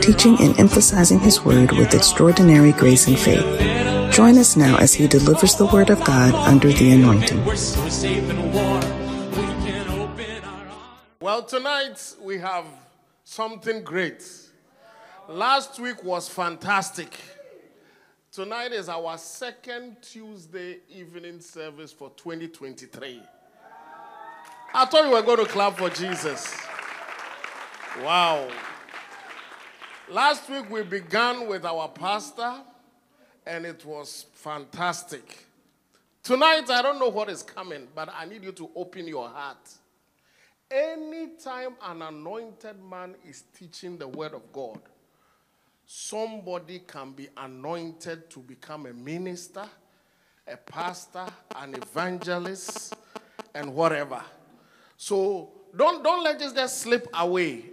teaching and emphasizing his word with extraordinary grace and faith. Join us now as he delivers the word of God under the anointing. Well, tonight we have something great. Last week was fantastic. Tonight is our second Tuesday evening service for 2023. I thought we were going to clap for Jesus. Wow. Last week we began with our pastor and it was fantastic. Tonight I don't know what is coming, but I need you to open your heart. Anytime an anointed man is teaching the word of God, somebody can be anointed to become a minister, a pastor, an evangelist, and whatever. So don't let this just slip away.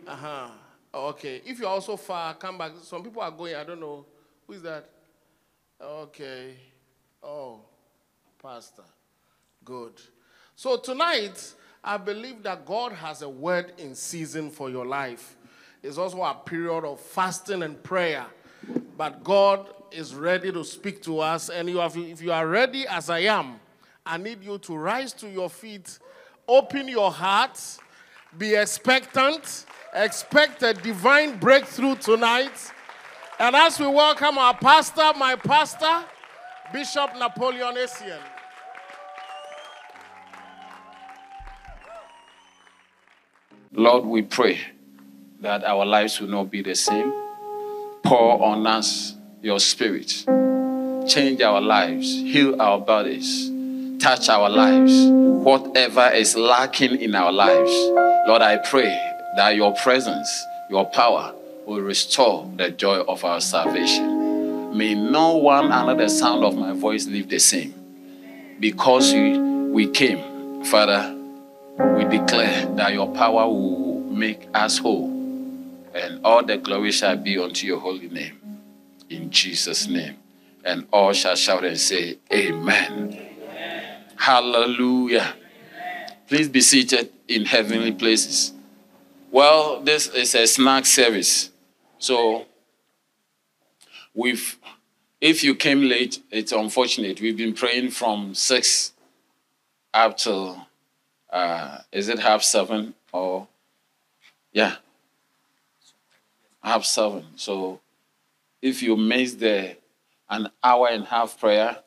Okay. If you're also far, come back. Some people are going, I don't know. Who is that? Okay. Oh, pastor. Good. So tonight, I believe that God has a word in season for your life. It's also a period of fasting and prayer. But God is ready to speak to us. And if you are ready as I am, I need you to rise to your feet, open your heart, be expectant, expect a divine breakthrough tonight. And as we welcome our pastor, my pastor, Bishop Napoleon Achion. Lord, we pray that our lives will not be the same. Pour on us your spirit. Change our lives. Heal our bodies. Touch our lives. Whatever is lacking in our lives, Lord, I pray that your presence, your power, will restore the joy of our salvation. May no one under the sound of my voice live the same. Because we came, Father, we declare that your power will make us whole. And all the glory shall be unto your holy name. In Jesus' name. And all shall shout and say, Amen. Amen. Hallelujah. Amen. Please be seated in heavenly places. Well, this is a snack service. So, if you came late, it's unfortunate. We've been praying from 6 up till, is it 7:30 or, yeah. 7:30. So if you miss an hour and a half prayer,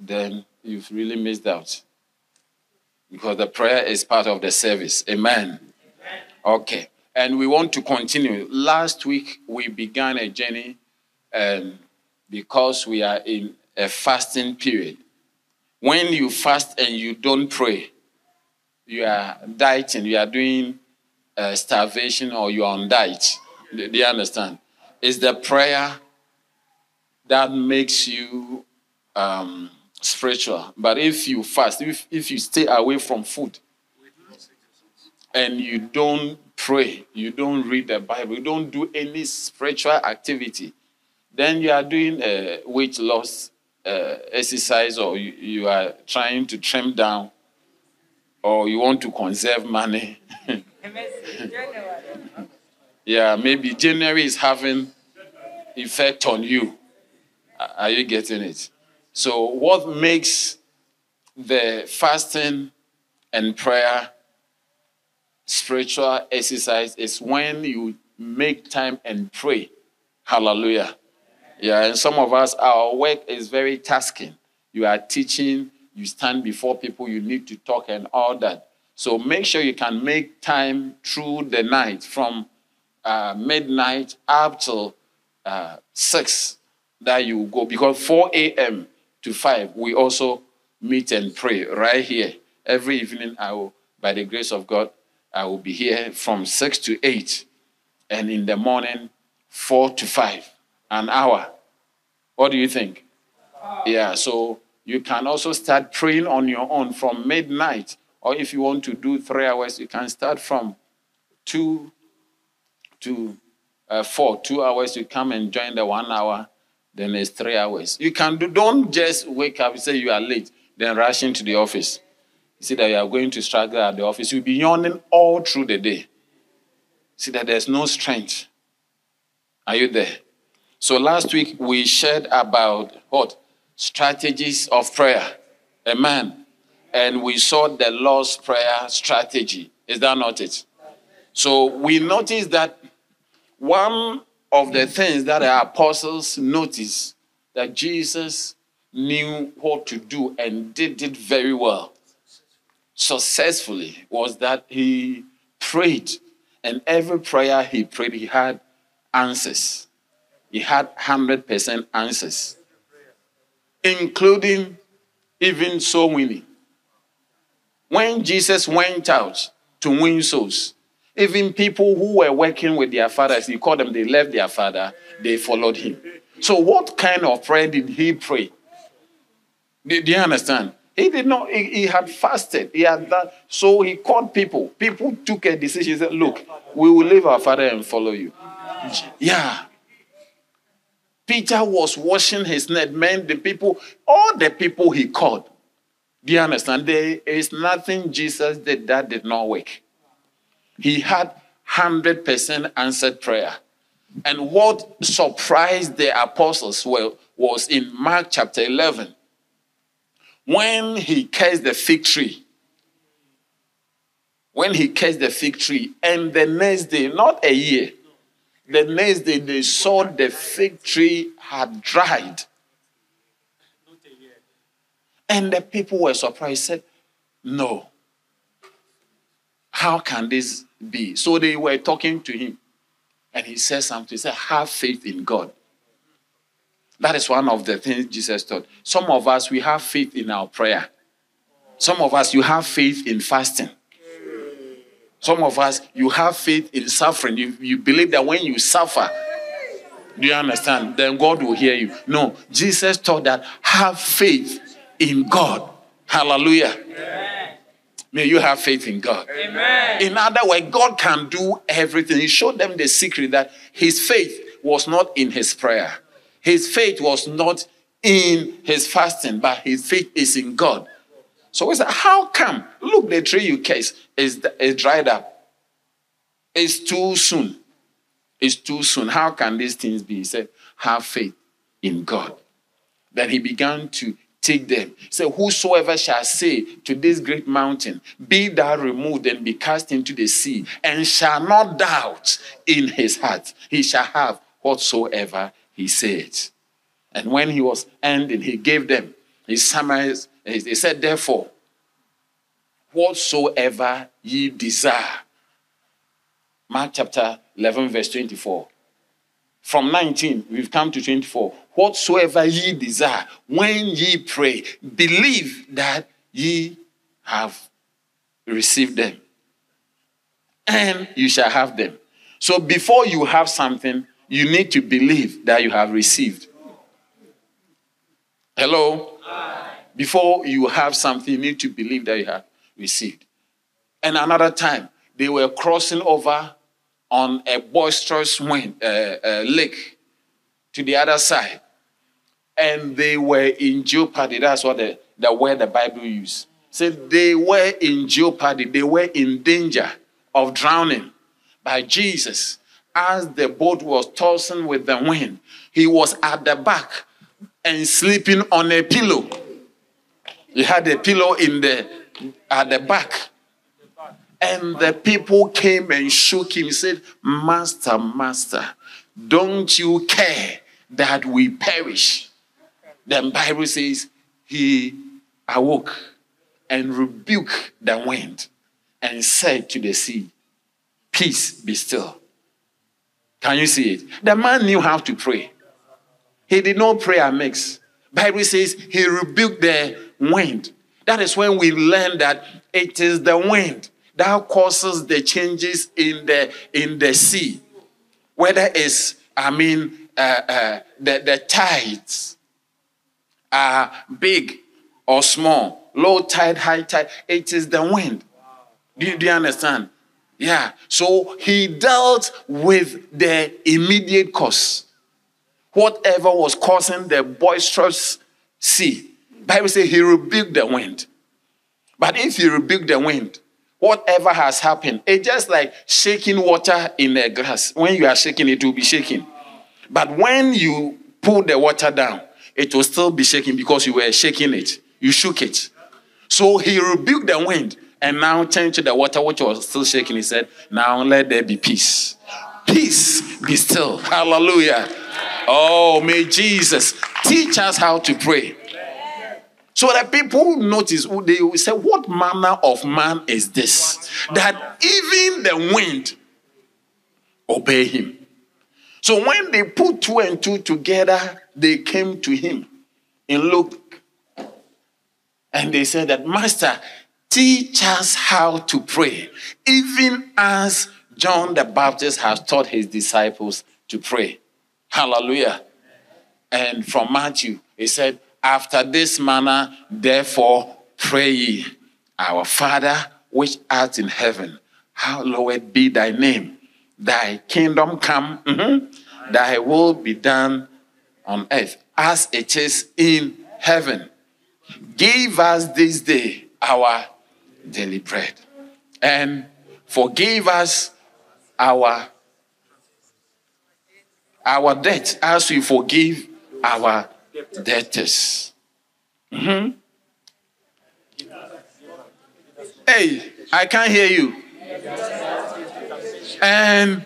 then you've really missed out. Because the prayer is part of the service. Amen. Amen. Okay. And we want to continue. Last week, we began a journey because we are in a fasting period. When you fast and you don't pray, you are dieting, you are doing starvation, or you are on diet. Do you understand? It's the prayer that makes you spiritual. But if you fast, if you stay away from food and you don't pray, you don't read the Bible, you don't do any spiritual activity, then you are doing a weight loss exercise, or you are trying to trim down, or you want to conserve money. Yeah, maybe January is having effect on you. Are you getting it? So what makes the fasting and prayer spiritual exercise is when you make time and pray. Hallelujah. Yeah, and some of us, our work is very tasking. You are teaching, you stand before people, you need to talk and all that. So make sure you can make time through the night from midnight up till 6 that you go, because 4 a.m. to 5 we also meet and pray right here every evening. I will, by the grace of God, I will be here from 6 to 8, and in the morning 4 to 5, an hour What do you think? Yeah, so you can also start praying on your own from midnight. Or if you want to do 3 hours, you can start from 2 to 4. 2 hours, you come and join the 1 hour, then it's 3 hours. You can do, don't just wake up and say you are late, then rush into the office. You see that you are going to struggle at the office. You'll be yawning all through the day. See that there's no strength. Are you there? So last week we shared about what? Strategies of prayer. Amen. And we saw the Lord's Prayer strategy. Is that not it? So we noticed that one of the things that the apostles noticed that Jesus knew what to do and did it very well, successfully, was that he prayed. And every prayer he prayed, he had answers. He had 100% answers, including even soul winning. When Jesus went out to win souls, even people who were working with their fathers, he called them, they left their father, they followed him. So what kind of prayer did he pray? Do you understand? He did not, he had fasted. He had that. So he called people. People took a decision. He said, look, we will leave our father and follow you. Yeah. Peter was washing his net. Man, the people, all the people he called. Do you understand? There is nothing Jesus did that did not work. He had 100% answered prayer. And what surprised the apostles was in Mark chapter 11. When he cursed the fig tree, and the next day, not a year, the next day they saw the fig tree had dried. And the people were surprised, said, no, how can this be? So they were talking to him, and he said something, he said, have faith in God. That is one of the things Jesus taught. Some of us, we have faith in our prayer. Some of us, you have faith in fasting. Some of us, you have faith in suffering. You believe that when you suffer, do you understand? Then God will hear you. No, Jesus taught that, have faith in God. Hallelujah. Amen. May you have faith in God. Amen. In other words, God can do everything. He showed them the secret that his faith was not in his prayer. His faith was not in his fasting, but his faith is in God. So we said, how come? Look, the tree you cursed is dried up. It's too soon. It's too soon. How can these things be? He said, have faith in God. Then he began to take them. He said, whosoever shall say to this great mountain, be thou removed and be cast into the sea, and shall not doubt in his heart, he shall have whatsoever he said. And when he was ending, he gave them, he summarized, he said, therefore, whatsoever ye desire. Mark chapter 11, verse 24. From 19, we've come to 24. Whatsoever ye desire, when ye pray, believe that ye have received them, and you shall have them. So before you have something, you need to believe that you have received. Hello? Aye. Before you have something, you need to believe that you have received. And another time, they were crossing over on a boisterous wind, lake to the other side. And they were in jeopardy. That's what the word the Bible used. So they were in jeopardy. They were in danger of drowning. By Jesus, as the boat was tossing with the wind, he was at the back and sleeping on a pillow. He had a pillow at the back. And the people came and shook him. He said, Master, Master, don't you care that we perish? The Bible says he awoke and rebuked the wind and said to the sea, peace, be still. Can you see it? The man knew how to pray. He did not pray amiss. Bible says he rebuked the wind. That is when we learn that it is the wind that causes the changes in the sea. Whether it's, the tides are big or small, low tide, high tide. It is the wind. Do you understand? Yeah. So he dealt with the immediate cause. Whatever was causing the boisterous sea. Bible says he rebuked the wind. But if you rebuke the wind, whatever has happened, it's just like shaking water in the glass. When you are shaking, it will be shaking. But when you pull the water down, it will still be shaking because you were shaking it. You shook it. So he rebuked the wind and now turned to the water which was still shaking. He said, now let there be peace. Peace be still. Hallelujah. Oh, may Jesus teach us how to pray. So that people who notice, they will say, what manner of man is this? That even the wind obey him. So when they put two and two together, they came to him in Luke. And they said that, Master, teach us how to pray, even as John the Baptist has taught his disciples to pray. Hallelujah. And from Matthew, he said, after this manner, therefore, pray ye, our Father which art in heaven, hallowed be thy name. Thy kingdom come, thy will be done on earth, as it is in heaven. Give us this day our daily bread, and forgive us our debt, as we forgive our debtors. Hey, I can't hear you. And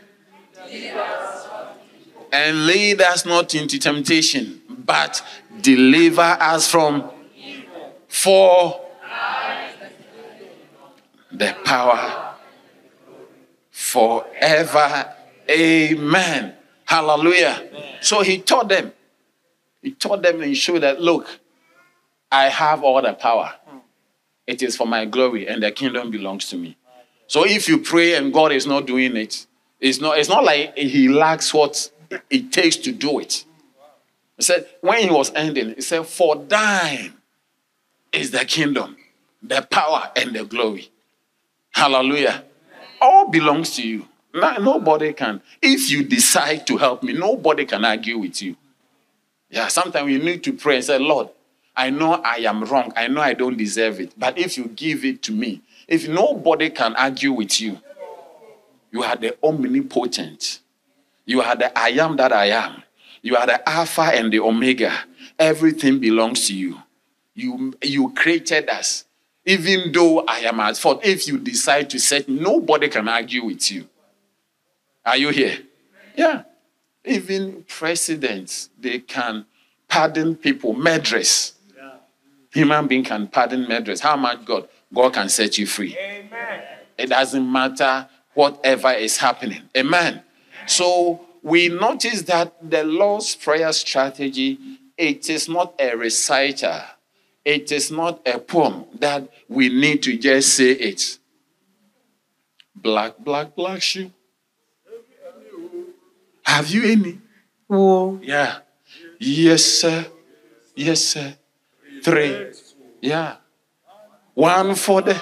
lead us not into temptation, but deliver us from evil. For the power forever. Amen. Hallelujah. So he taught them. He taught them and showed that, look, I have all the power. It is for my glory, and the kingdom belongs to me. So if you pray and God is not doing it, it's not like he lacks what it takes to do it. He said, when he was ending, he said, for thine is the kingdom, the power, and the glory. Hallelujah. All belongs to you. Nobody can. If you decide to help me, nobody can argue with you. Yeah, sometimes you need to pray and say, Lord, I know I am wrong. I know I don't deserve it. But if you give it to me, if nobody can argue with you, you are the omnipotent. You are the I am that I am. You are the Alpha and the Omega. Everything belongs to you. You created us. Even though I am at fault, if you decide to set, nobody can argue with you. Are you here? Yeah. Even presidents, they can pardon people, murderers. Yeah. Human being can pardon murderers. How much God? God can set you free. Amen. It doesn't matter whatever is happening. Amen. So we notice that the Lord's Prayer strategy, it is not a reciter. It is not a poem that we need to just say it. Black, black, black shoe. Have you any? Oh. Yeah. Yes, sir. Yes, sir. Three. Yeah. One for the...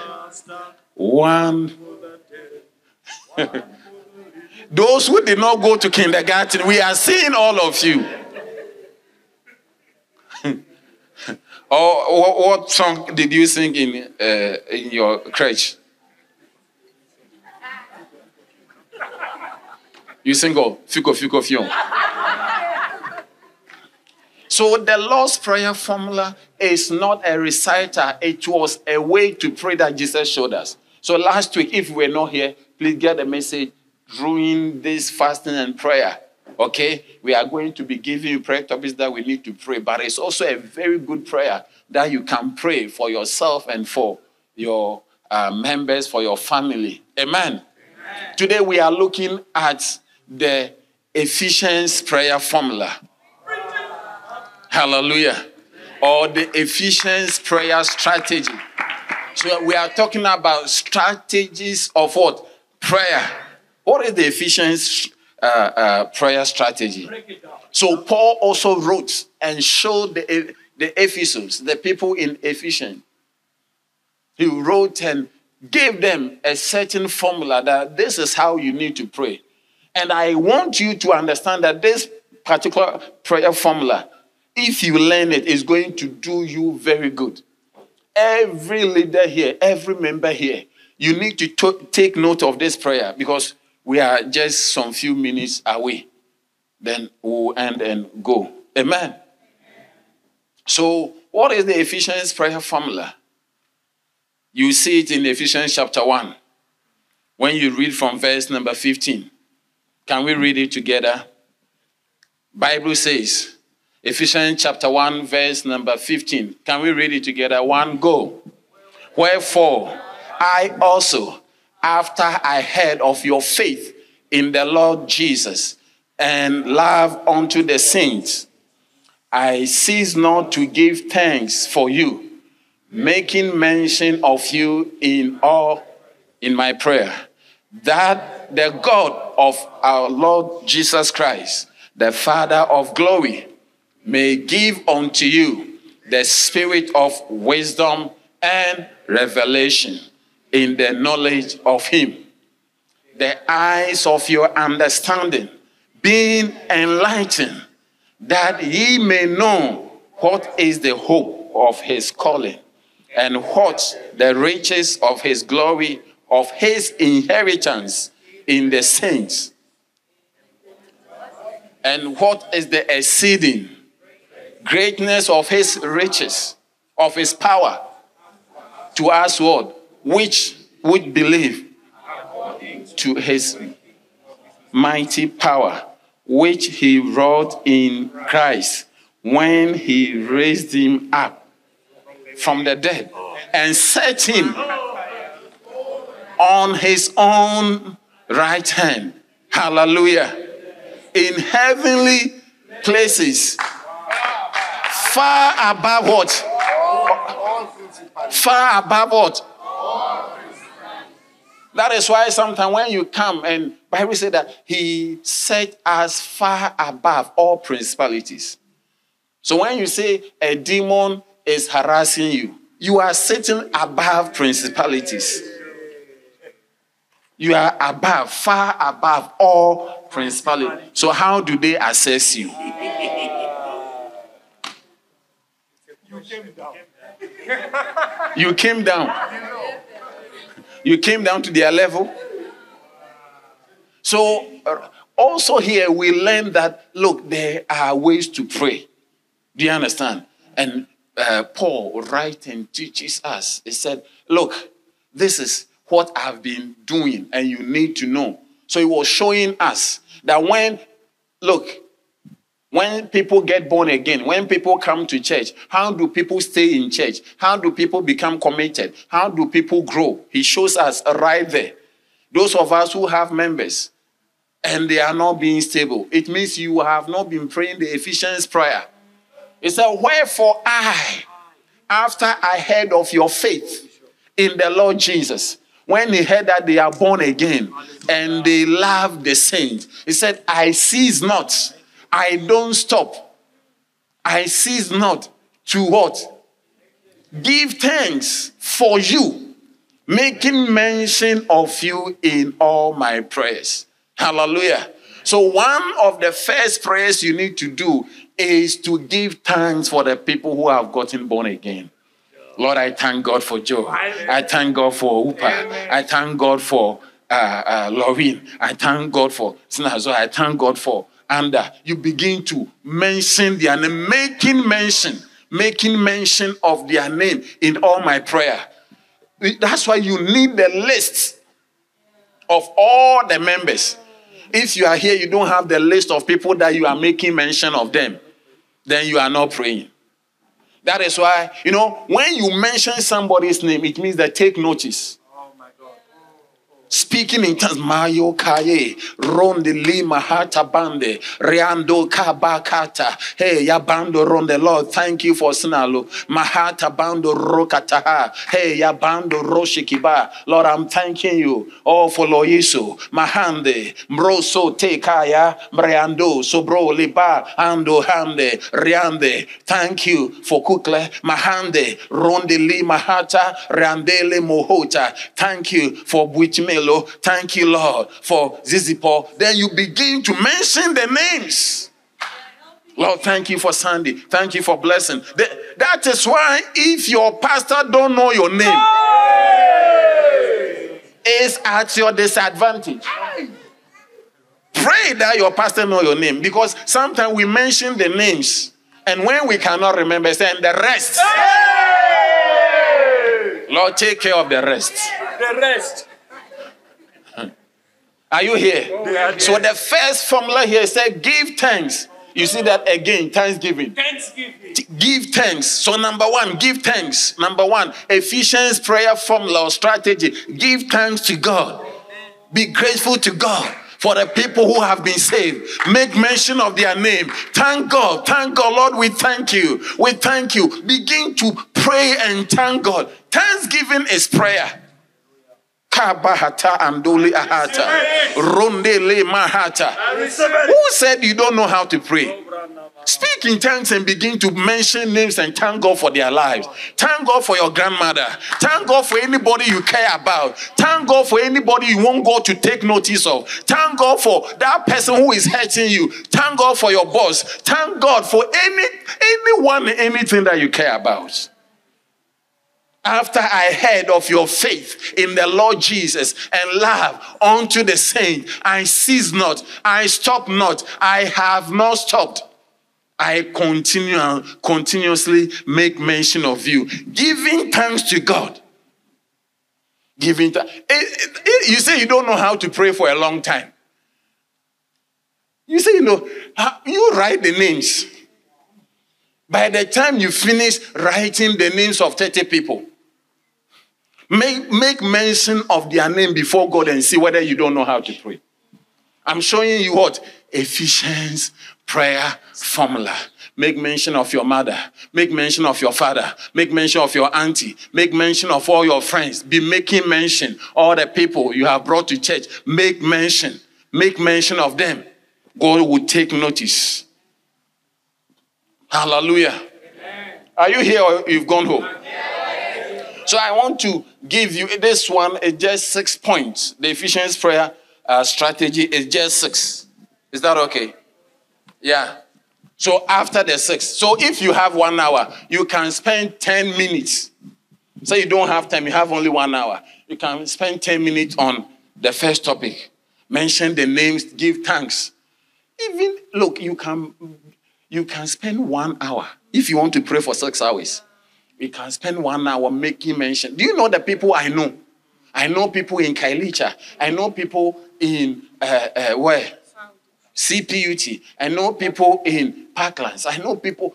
One. Those who did not go to kindergarten, we are seeing all of you. Oh, what song did you sing in your church? You single, Fico, Fico, Fion. So the Lord's Prayer formula is not a reciter. It was a way to pray that Jesus showed us. So last week, if we were not here, please get the message during this fasting and prayer. Okay? We are going to be giving you prayer topics that we need to pray. But it's also a very good prayer that you can pray for yourself and for your members, for your family. Amen. Today we are looking at the Ephesians prayer formula. Hallelujah. Or the Ephesians prayer strategy. So we are talking about strategies of what? Prayer. What is the Ephesians prayer strategy. So Paul also wrote and showed the Ephesians, the people in Ephesians. He wrote and gave them a certain formula that this is how you need to pray. And I want you to understand that this particular prayer formula, if you learn it, is going to do you very good. Every leader here, every member here, you need to take note of this prayer because we are just some few minutes away. Then we'll end and go. Amen. So what is the Ephesians prayer formula? You see it in Ephesians chapter 1. When you read from verse number 15. Can we read it together? Bible says, Ephesians chapter 1, verse number 15. Can we read it together? One, go. Wherefore, I also, after I heard of your faith in the Lord Jesus and love unto the saints, I cease not to give thanks for you, making mention of you in all in my prayer, that the God of our Lord Jesus Christ, the Father of glory, may give unto you the spirit of wisdom and revelation in the knowledge of him, the eyes of your understanding being enlightened, that ye may know what is the hope of his calling and what the riches of his glory of his inheritance in the saints, and what is the exceeding greatness of his riches, of his power to us, what? Which would believe, to his mighty power, which he wrought in Christ when he raised him up from the dead and set him on his own right hand. Hallelujah. In heavenly places. Far above what? Far above what? That is why sometimes when you come and Bible says that he set us far above all principalities. So when you say a demon is harassing you, you are sitting above principalities. You are above, far above all principalities. So how do they assess you? You came down. You came down. You came down to their level. So also here we learn that, look, there are ways to pray. Do you understand? And Paul writes and teaches us. He said, look, this is what I've been doing and you need to know. So he was showing us that when people get born again, when people come to church, how do people stay in church? How do people become committed? How do people grow? He shows us right there. Those of us who have members and they are not being stable, it means you have not been praying the Ephesians prayer. He said, wherefore I, after I heard of your faith in the Lord Jesus, when he heard that they are born again and they love the saints, he said, I cease not. I don't stop. I cease not to what? Give thanks for you, making mention of you in all my prayers. Hallelujah. So one of the first prayers you need to do is to give thanks for the people who have gotten born again. Lord, I thank God for Joe. I thank God for Upa. I thank God for Lorraine. I thank God for Snazo. I thank God for And you begin to mention their name, making mention of their name in all my prayer. That's why you need the list of all the members. If you are here, you don't have the list of people that you are making mention of them, then you are not praying. That is why, when you mention somebody's name, it means that take notice. Speaking in tongues, Mayo Kaye, Ronde Lima Hata Bande, Riando Kabakata, Hey Yabando Ronde Lord, thank you for Sinalo, Mahata Bando Rokataha, Hey Yabando Roshikiba, Lord, I'm thanking you, all for Loiso, Mahande, Mroso Te Kaya, Mriando, Sobro Liba, Ando Hande, Riande, thank you for Kukle, Mahande, Ronde Lima Hata, Riandele Mohota, thank you for Buitme. Thank you, Lord, for Zizipo. Then you begin to mention the names. Lord, thank you for Sandy. Thank you for blessing. That is why if your pastor don't know your name, it's at your disadvantage. Pray that your pastor know your name, because sometimes we mention the names, and when we cannot remember, saying the rest. Lord, take care of the rest. The rest. Are you here? Yeah. So the first formula here said, give thanks. You see that again, thanksgiving. Thanksgiving. Give thanks. So number one, give thanks. Number one, Ephesians prayer formula or strategy. Give thanks to God. Be grateful to God for the people who have been saved. Make mention of their name. Thank God. Thank God. Lord, we thank you. We thank you. Begin to pray and thank God. Thanksgiving is prayer. Who said you don't know how to pray? Speak in tongues and begin to mention names and thank God for their lives. Thank God for your grandmother. Thank God for anybody you care about. Thank God for anybody you want God to take notice of. Thank God for that person who is hurting you. Thank God for your boss. Thank God for anyone, anything that you care about. After I heard of your faith in the Lord Jesus and love unto the saint, I cease not, I stop not, I have not stopped. I continuously make mention of you. Giving thanks to God. Giving thanks. You say you don't know how to pray for a long time. You say, you know, you write the names. By the time you finish writing the names of 30 people, make mention of their name before God and see whether you don't know how to pray. I'm showing you what? Ephesians prayer formula. Make mention of your mother. Make mention of your father. Make mention of your auntie. Make mention of all your friends. Be making mention. All the people you have brought to church, make mention. Make mention of them. God will take notice. Hallelujah. Amen. Are you here or you've gone home? So I want to give you this one. It's just 6 points. The Ephesians prayer strategy is just 6. Is that okay? Yeah. So after the 6. So if you have 1 hour, you can spend 10 minutes. Say you don't have time. You have only 1 hour. You can spend 10 minutes on the first topic. Mention the names. Give thanks. Even, look, you can spend 1 hour. If you want to pray for 6 hours, you can spend 1 hour making mention. Do you know the people I know? I know people in Kailicha. I know people in, where? CPUT. I know people in Parklands. I know people.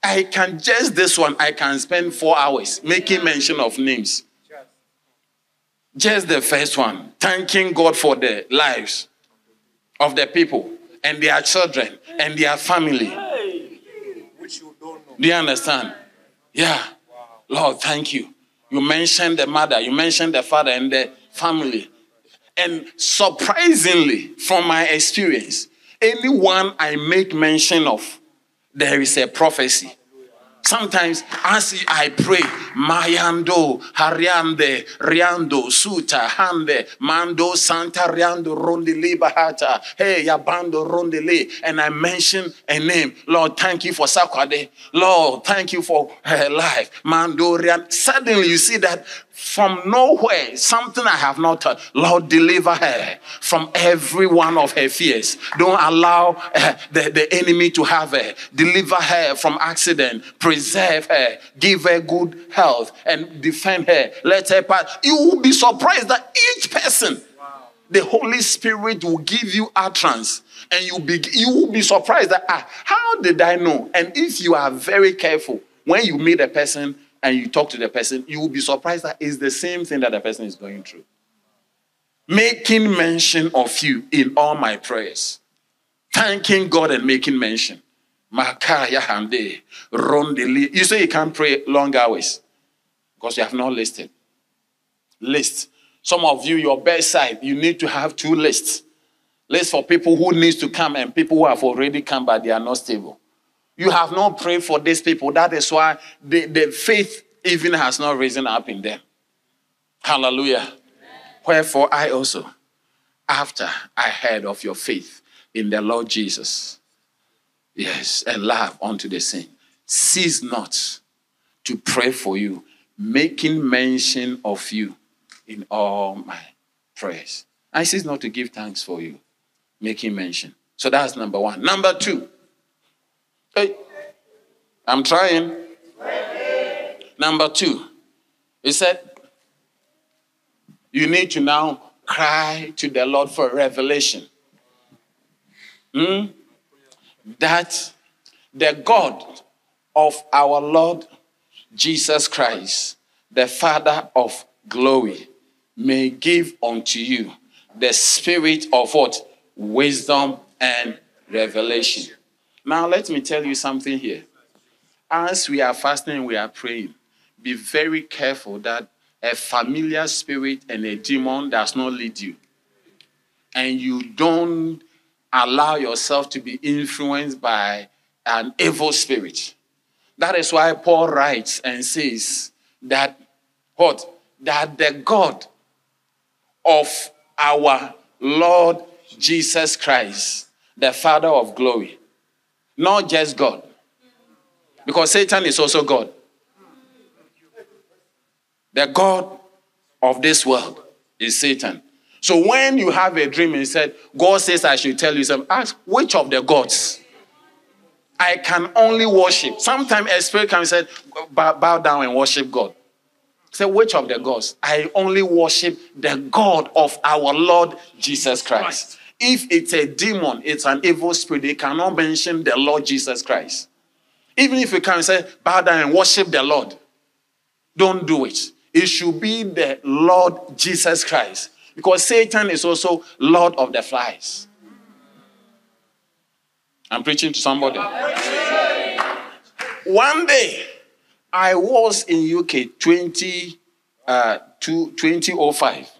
I can just this one. I can spend 4 hours making mention of names. Just the first one. Thanking God for the lives of the people. And their children, and their family. Which you don't know. Do you understand? Yeah. Wow. Lord, thank you. You mentioned the mother, you mentioned the father and the family. And surprisingly, from my experience, anyone I make mention of, there is a prophecy. Sometimes as I pray, Mayando, Hariande, Riando, Suta, Hande, Mando, Santa, Riando, Rondele, Bahata, Hey, Yabando, Rondele, and I mention a name. Lord, thank you for Sakwade. Lord, thank you for her life. Mando, Riando. Suddenly you see that from nowhere, something I have not heard. Lord, deliver her from every one of her fears. Don't allow the enemy to have her. Deliver her from accident. Preserve her. Give her good health and defend her. Let her pass. You will be surprised that each person, the Holy Spirit will give you utterance. And you will be surprised that, how did I know? And if you are very careful, when you meet a person, and you talk to the person, you will be surprised that it's the same thing that the person is going through. making mention of you in all my prayers. Thanking God and making mention. You say you can't pray long hours because you have not listed. List. Some of you, your bedside, you need to have two lists. List for people who need to come and people who have already come but they are not stable. You have not prayed for these people. That is why the faith even has not risen up in them. Hallelujah. Amen. Wherefore I also, after I heard of your faith in the Lord Jesus, yes, and love unto the saint, cease not to pray for you, making mention of you in all my prayers. I cease not to give thanks for you, making mention. So that's number one. Number two. Hey, I'm trying. Number two, he said, you need to now cry to the Lord for revelation. That the God of our Lord Jesus Christ, the Father of glory, may give unto you the spirit of what? Wisdom and revelation. Now, let me tell you something here. As we are fasting, we are praying. Be very careful that a familiar spirit and a demon does not lead you. And you don't allow yourself to be influenced by an evil spirit. That is why Paul writes and says that, what? That the God of our Lord Jesus Christ, the Father of glory, not just God. Because Satan is also God. The God of this world is Satan. So when you have a dream and said, God says I should tell you something, ask which of the gods I can only worship. Sometimes a spirit comes and says, bow down and worship God. Say, which of the gods? I only worship the God of our Lord Jesus Christ. If it's a demon, it's an evil spirit, they cannot mention the Lord Jesus Christ. Even if you can say, bow down and worship the Lord, don't do it. It should be the Lord Jesus Christ. Because Satan is also Lord of the flies. I'm preaching to somebody. One day, I was in UK 2005.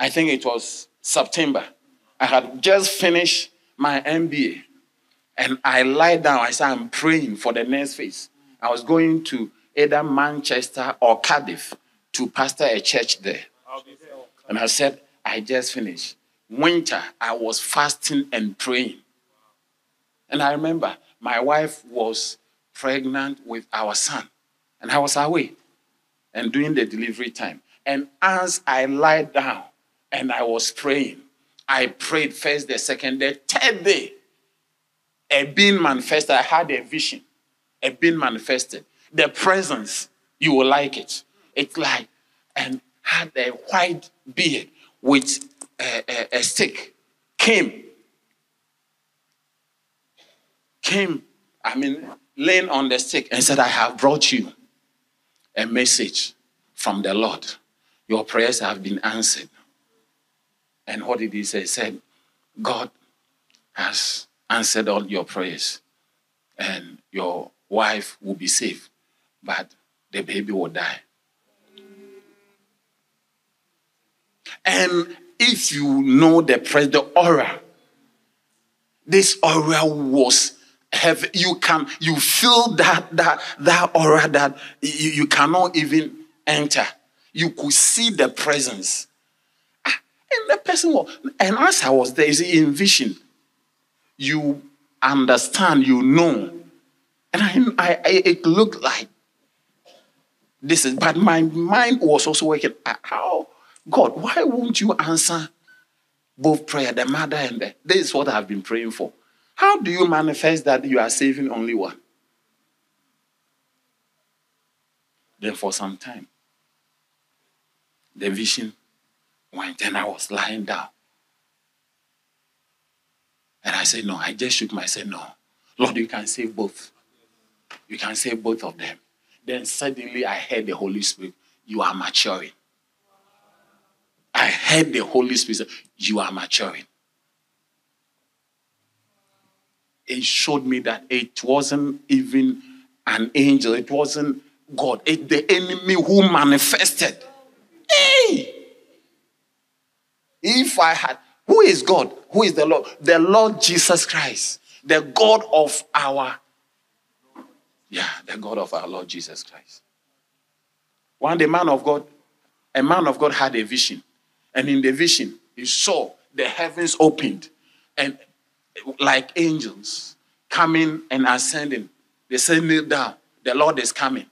I think it was September. I had just finished my MBA and I lie down. I said, I'm praying for the next phase. I was going to either Manchester or Cardiff to pastor a church there. And I said, I just finished. Winter, I was fasting and praying. And I remember my wife was pregnant with our son and I was away and doing the delivery time. And as I lie down, and I was praying. I prayed first day, second day, third day. A being manifested. I had a vision. A being manifested. The presence, you will like it. It's like, and had a white beard with a stick. Laying on the stick and said, I have brought you a message from the Lord. Your prayers have been answered. And what did he say? He said, God has answered all your prayers and your wife will be safe, but the baby will die. And if you know the aura, this aura was heavy. You feel that aura that you cannot even enter. You could see the presence. And the person was, and as I was there, you see, in vision, you understand, you know. And it looked like this is, but my mind was also working. How, God, why won't you answer both prayer, the mother and the, this is what I've been praying for. How do you manifest that you are saving only one? Then for some time, the vision went and I was lying down. And I said, no, I just shook myself, no. Lord, you can save both. You can save both of them. Then suddenly I heard the Holy Spirit, you are maturing. I heard the Holy Spirit say, you are maturing. It showed me that it wasn't even an angel. It wasn't God. It's the enemy who manifested. Hey! If I had, who is God? Who is the Lord? The Lord Jesus Christ. The God of our, yeah, the God of our Lord Jesus Christ. One day, a man of God had a vision. And in the vision, he saw the heavens opened. And like angels coming and ascending. They said, kneel down. The Lord is coming.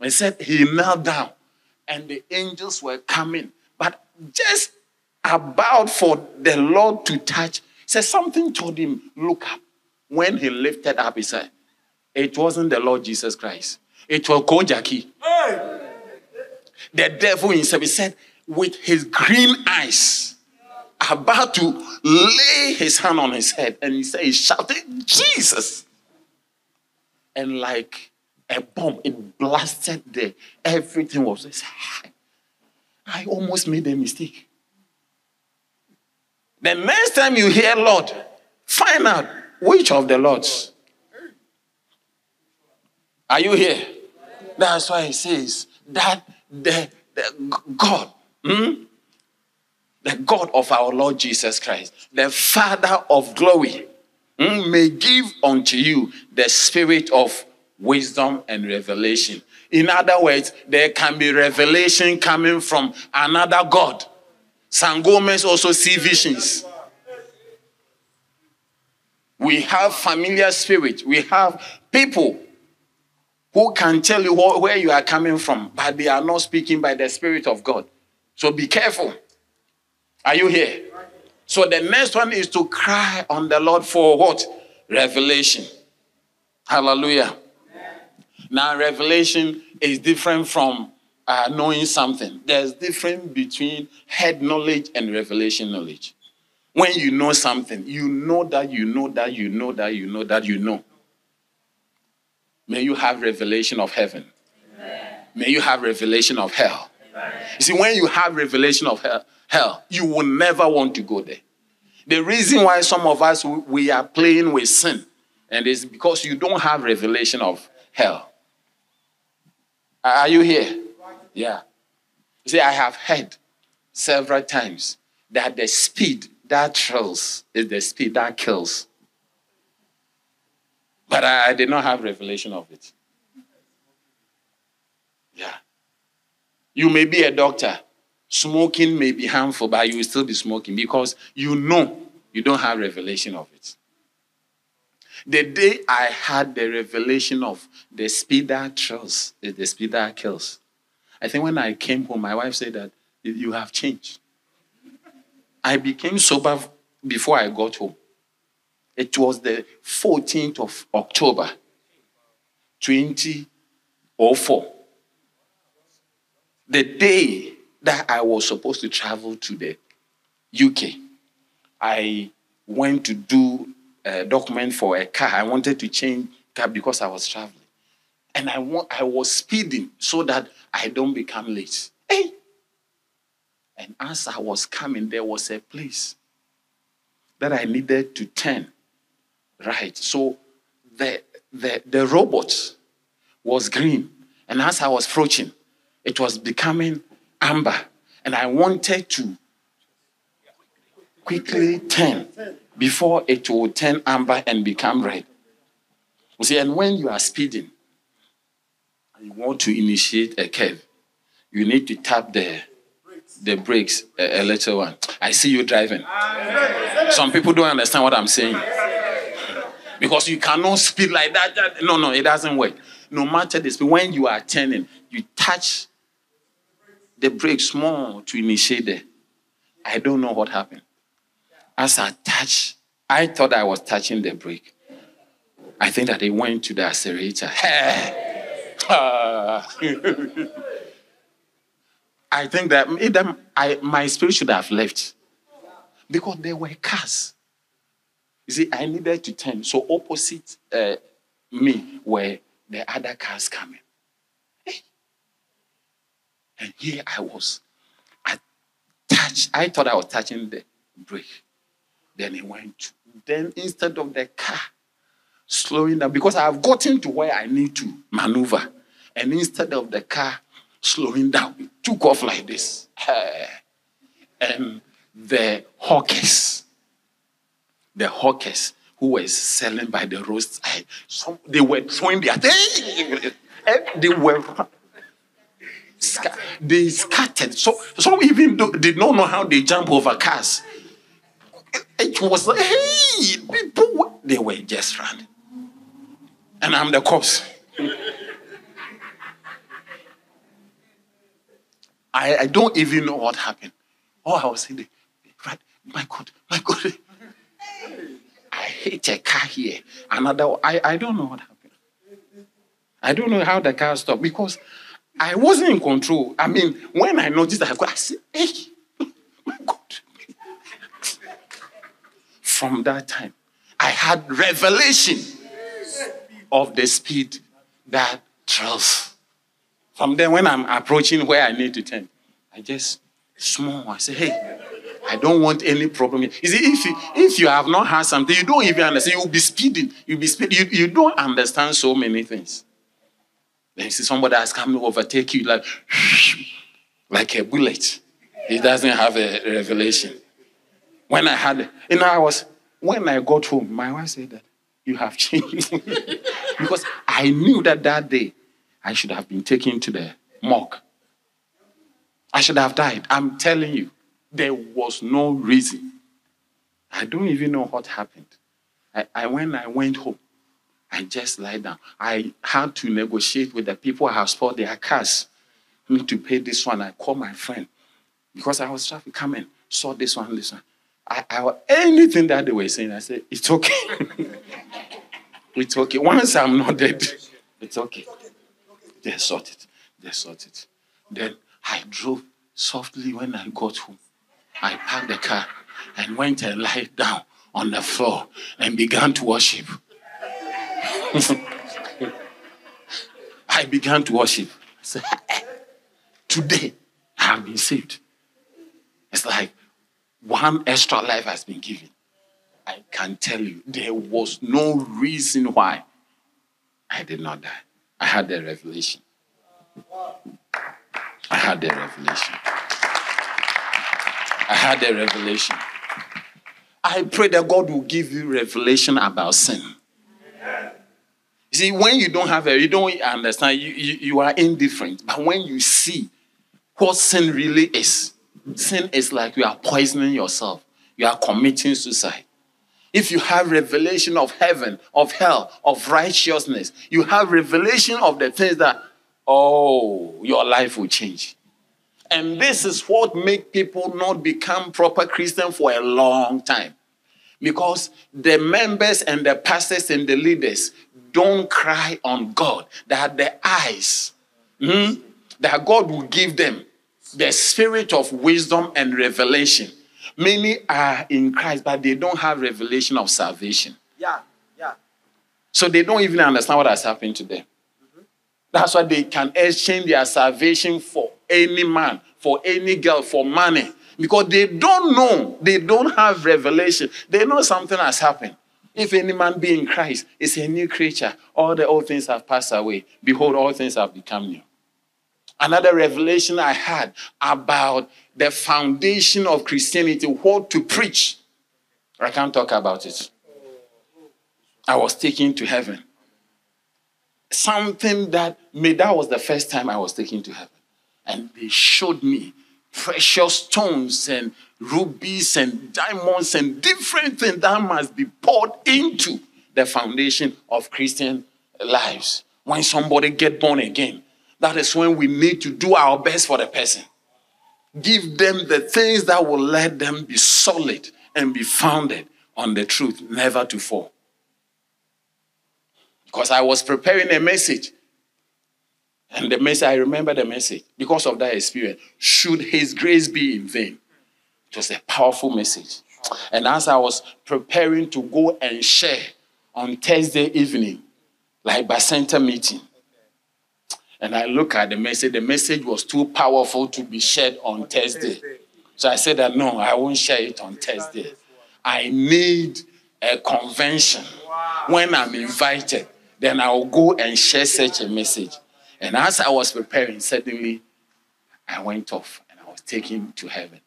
They said, he knelt down. And the angels were coming. But just about for the Lord to touch, so something told him, look up. When he lifted up his head, it wasn't the Lord Jesus Christ. It was Kojaki. Hey! The devil himself, he said, with his green eyes, about to lay his hand on his head. And he said, he shouted, Jesus. And like a bomb, it blasted there. Everything was just, I almost made a mistake. The next time you hear Lord, find out which of the Lords. Are you here? That's why it says that the God, the God of our Lord Jesus Christ, the Father of glory, may give unto you the spirit of wisdom and revelation. In other words, there can be revelation coming from another God. San Gomez also see visions. We have familiar spirit. We have people who can tell you where you are coming from, but they are not speaking by the Spirit of God. So be careful. Are you here? So the next one is to cry on the Lord for what? Revelation. Hallelujah. Now revelation is different from knowing something. There's difference between head knowledge and revelation knowledge. When you know something, you know that, you know that, you know that, you know that, you know. May you have revelation of heaven. Amen. May you have revelation of hell. Amen. You see, when you have revelation of hell, you will never want to go there. The reason why some of us, we are playing with sin, and it's because you don't have revelation of hell. Are you here? Yeah. You see, I have heard several times that the speed that thrills is the speed that kills. But I did not have revelation of it. Yeah. You may be a doctor. Smoking may be harmful, but you will still be smoking because you know you don't have revelation of it. The day I had the revelation of the speed that thrills is the speed that kills, I think when I came home, my wife said that you have changed. I became sober before I got home. It was the 14th of October, 2004. The day that I was supposed to travel to the UK, I went to do a document for a car. I wanted to change car because I was traveling. And I was speeding so that I don't become late. Hey! And as I was coming, there was a place that I needed to turn right. So the robot was green. And as I was approaching, it was becoming amber. And I wanted to quickly turn before it would turn amber and become red. You see, and when you are speeding, you want to initiate a curve, you need to tap the brakes a little one. I see you driving. Some people don't understand what I'm saying. Because you cannot speed like that. No, it doesn't work. No matter the speed, when you are turning, you touch the brakes more to initiate there. I don't know what happened. As I touched, I thought I was touching the brake. I think that it went to the accelerator. I think that either my spirit should have left because there were cars. You see, I needed to turn. So opposite me were the other cars coming. Hey. And here I was. I touched. I thought I was touching the brake. Then it went. Then instead of the car slowing down, because I have gotten to where I need to maneuver, and instead of the car slowing down, it took off like this. And the hawkers who were selling by the roadside, they were throwing their thing. They were... They scattered. Some even did not know how they jump over cars. It was like, hey, people, they were just running. And I'm the cause. I don't even know what happened. Oh, I was in the right. My God. I hit a car here. Another. I don't know what happened. I don't know how the car stopped because I wasn't in control. I mean, when I noticed that, I said, hey, my God. From that time, I had revelation of the speed that travels. From then, when I'm approaching where I need to turn, I just small. I say, hey, I don't want any problem. You see, if you have not had something, you don't even understand. You'll be speeding. You don't understand so many things. Then you see somebody has come to overtake you like a bullet. He doesn't have a revelation. When I had, when I got home, my wife said that you have changed. Because I knew that day I should have been taken to the morgue. I should have died. I'm telling you, there was no reason. I don't even know what happened. When I went home, I just lie down. I had to negotiate with the people who have spoiled their cars. I need to pay this one. I called my friend because I was trying to come and saw this one. Anything that they were saying, I said, it's okay. It's okay. Once I'm not dead, it's okay. They sort it. Then I drove softly when I got home. I parked the car and went and lied down on the floor and began to worship. I said, today I have been saved. It's like one extra life has been given. I can tell you, there was no reason why I did not die. I had the revelation. I pray that God will give you revelation about sin. You see, when you don't have it, you don't understand, you are indifferent. But when you see what sin really is, sin is like you are poisoning yourself. You are committing suicide. If you have revelation of heaven, of hell, of righteousness, you have revelation of the things that, oh, your life will change. And this is what makes people not become proper Christians for a long time. Because the members and the pastors and the leaders don't cry on God that the eyes that God will give them the spirit of wisdom and revelation. Many are in Christ, but they don't have revelation of salvation. Yeah. So they don't even understand what has happened to them. Mm-hmm. That's why they can exchange their salvation for any man, for any girl, for money. Because they don't know. They don't have revelation. They know something has happened. If any man be in Christ, is a new creature. All the old things have passed away. Behold, all things have become new. Another revelation I had about the foundation of Christianity, what to preach. I can't talk about it. I was taken to heaven. That was the first time I was taken to heaven. And they showed me precious stones and rubies and diamonds and different things that must be poured into the foundation of Christian lives. When somebody gets born again, that is when we need to do our best for the person. Give them the things that will let them be solid and be founded on the truth, never to fall. Because I was preparing a message. And I remember the message because of that experience. Should His grace be in vain? It was a powerful message. And as I was preparing to go and share on Thursday evening, like by center meeting, and I look at the message was too powerful to be shared on Thursday. So I said that, no, I won't share it on Thursday. I need a convention. When I'm invited, then I'll go and share such a message. And as I was preparing, suddenly I went off and I was taken to heaven.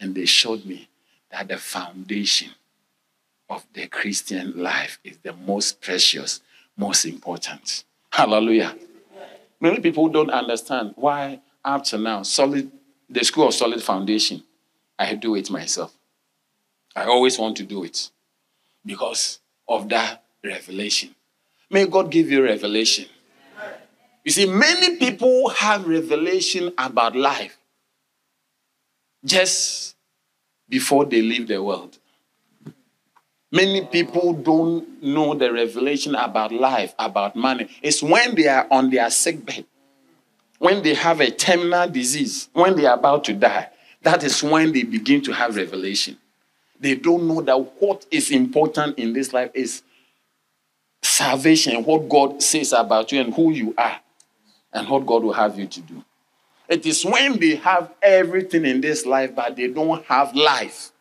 And they showed me that the foundation of the Christian life is the most precious, most important. Hallelujah. Many people don't understand why up to now, the school of solid foundation, I do it myself. I always want to do it because of that revelation. May God give you revelation. You see, many people have revelation about life just before they leave the world. Many people don't know the revelation about life, about money. It's when they are on their sickbed, when they have a terminal disease, when they are about to die. That is when they begin to have revelation. They don't know that what is important in this life is salvation, what God says about you and who you are, and what God will have you to do. It is when they have everything in this life, but they don't have life.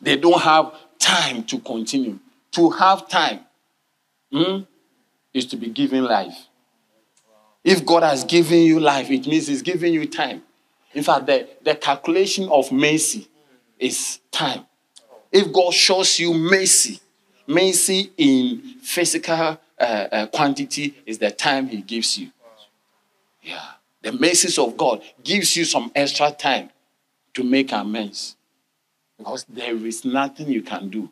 They don't have time to continue. To have time is to be given life. If God has given you life, it means he's giving you time. In fact, the calculation of mercy is time. If God shows you mercy, mercy in physical quantity is the time he gives you. Yeah. The mercies of God gives you some extra time to make amends. Because there is nothing you can do.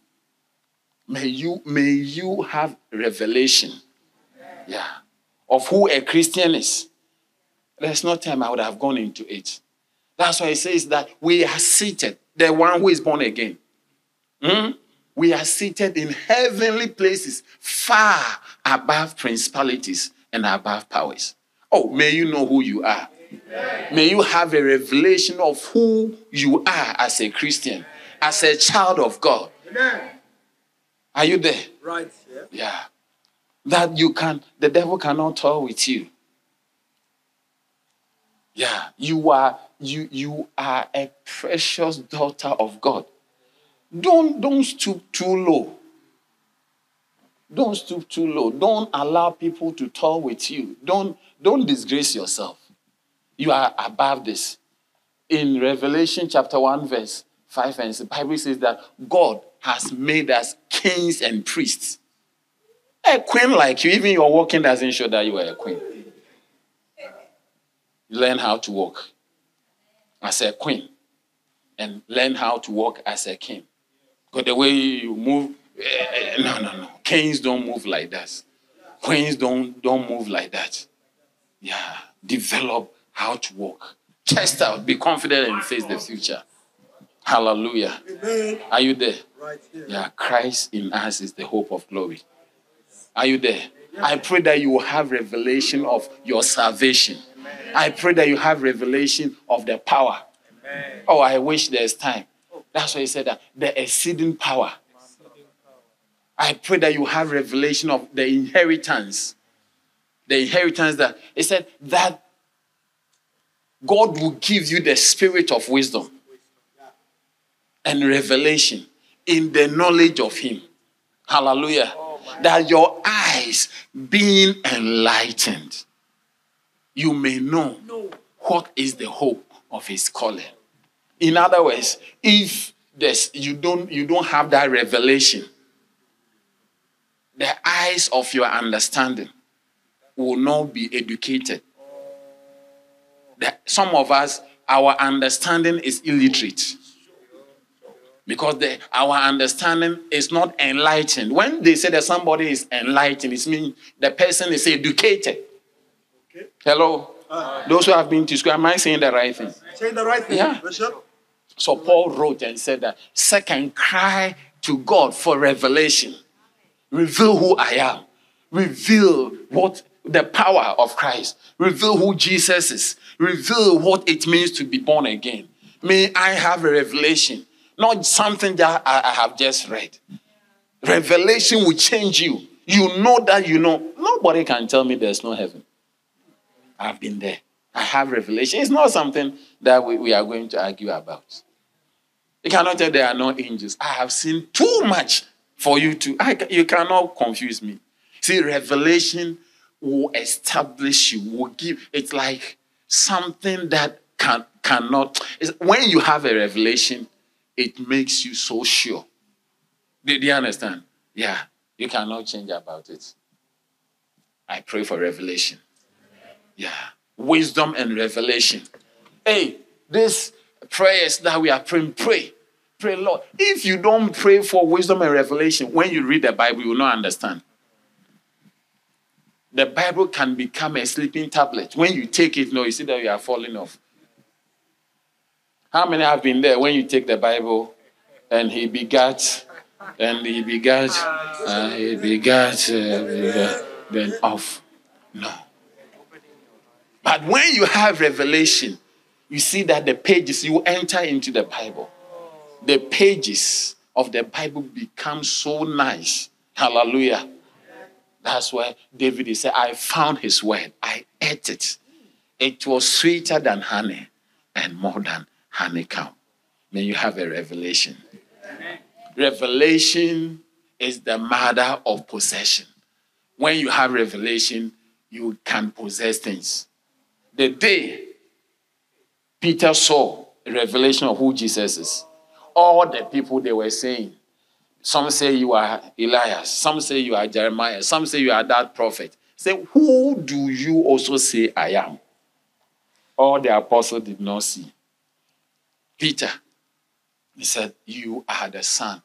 May you have revelation. Yeah. Of who a Christian is. There's no time I would have gone into it. That's why it says that we are seated. The one who is born again. We are seated in heavenly places, far above principalities and above powers. Oh, may you know who you are. Amen. May you have a revelation of who you are as a Christian, as a child of God. Amen. Are you there? Right. Yeah. That you can, the devil cannot talk with you. Yeah. You are a precious daughter of God. Don't stoop too low. Don't stoop too low. Don't allow people to talk with you. Don't disgrace yourself. You are above this. In Revelation chapter 1, verse 5, and the Bible says that God has made us kings and priests. A queen like you, even your walking doesn't show that you are a queen. You learn how to walk as a queen and learn how to walk as a king. Because the way you move, no. Kings don't move like that. Queens don't move like that. Yeah, develop how to walk. Chest out, be confident and face the future. Hallelujah. Amen. Are you there? Right here. Yeah, Christ in us is the hope of glory. Are you there? Amen. I pray that you will have revelation of your salvation. Amen. I pray that you have revelation of the power. Amen. Oh, I wish there's time. That's why he said that, the exceeding power. I pray that you have revelation of the inheritance. The inheritance that, it said that God will give you the spirit of wisdom and revelation in the knowledge of him. Hallelujah. That your eyes being enlightened, you may know what is the hope of his calling. In other words, if you don't have that revelation, the eyes of your understanding will not be educated. Some of us, our understanding is illiterate because our understanding is not enlightened. When they say that somebody is enlightened, it means the person is educated. Okay. Hello? Those who have been to school, am I saying the right thing? Saying the right thing, yeah. Bishop. So Paul wrote and said that, second, cry to God for revelation. Reveal who I am. Reveal what the power of Christ. Reveal who Jesus is. Reveal what it means to be born again. May I have a revelation, not something that I have just read. Revelation will change you. You know that you know. Nobody can tell me there's no heaven. I've been there. I have revelation. It's not something that we are going to argue about. You cannot tell there are no angels. I have seen too much for you to... you cannot confuse me. See, revelation will establish you, will give... It's like something that cannot... When you have a revelation, it makes you so sure. Do you understand? Yeah. You cannot change about it. I pray for revelation. Yeah. Wisdom and revelation. Hey, this... prayers that we are praying, pray, Lord. If you don't pray for wisdom and revelation, when you read the Bible, you will not understand. The Bible can become a sleeping tablet. When you take it, no, you see that you are falling off. How many have been there when you take the Bible and he begat, then off? No. But when you have revelation, you see that the pages, you enter into the Bible. The pages of the Bible become so nice. Hallelujah. That's why David is saying, I found his word. I ate it. It was sweeter than honey and more than honeycomb. May you have a revelation. Amen. Revelation is the matter of possession. When you have revelation, you can possess things. The day Peter saw a revelation of who Jesus is. All the people, they were saying, some say you are Elias, some say you are Jeremiah, some say you are that prophet. Say, who do you also say I am? All the apostles did not see. Peter, he said, you are the Son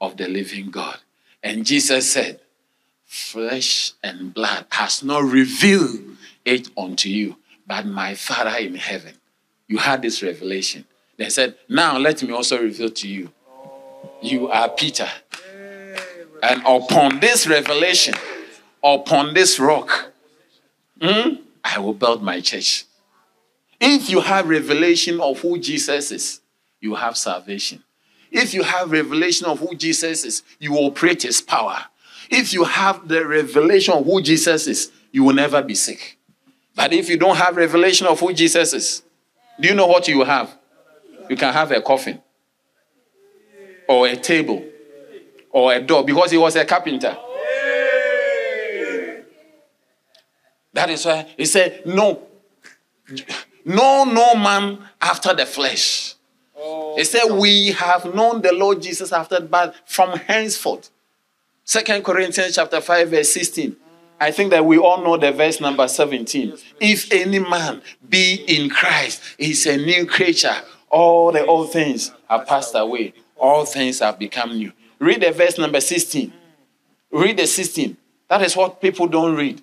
of the living God. And Jesus said, flesh and blood has not revealed it unto you, but my Father in heaven. You had this revelation. They said, now let me also reveal to you. You are Peter. And upon this revelation, upon this rock, I will build my church. If you have revelation of who Jesus is, you have salvation. If you have revelation of who Jesus is, you operate his power. If you have the revelation of who Jesus is, you will never be sick. But if you don't have revelation of who Jesus is, do you know what you have? You can have a coffin or a table or a door because he was a carpenter. That is why he said, no man after the flesh. He said, we have known the Lord Jesus after but from henceforth. 2 Corinthians chapter 5 verse 16. I think that we all know the verse number 17. If any man be in Christ, he's a new creature. All the old things are passed away. All things have become new. Read the verse number 16. Read the 16. That is what people don't read.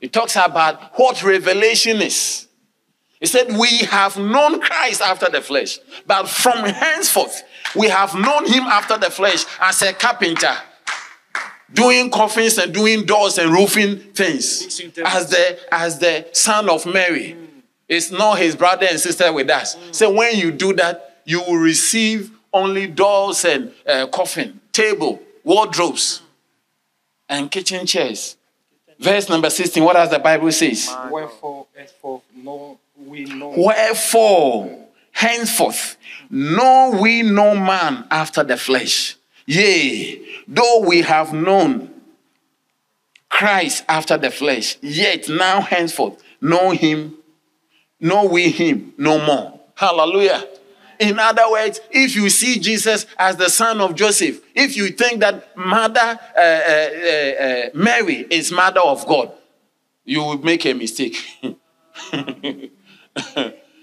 It talks about what revelation is. It said, we have known Christ after the flesh, but from henceforth, we have known him after the flesh as a carpenter, doing coffins and doing doors and roofing things as the son of Mary. It's not his brother and sister with us. So when you do that, you will receive only doors and coffin, table, wardrobes, and kitchen chairs. Verse number 16, what does the Bible say? Wherefore, henceforth, know we no man after the flesh. Yea, though we have known Christ after the flesh, yet now henceforth know we him no more. Hallelujah. In other words, if you see Jesus as the son of Joseph, if you think that Mary is mother of God, you will make a mistake.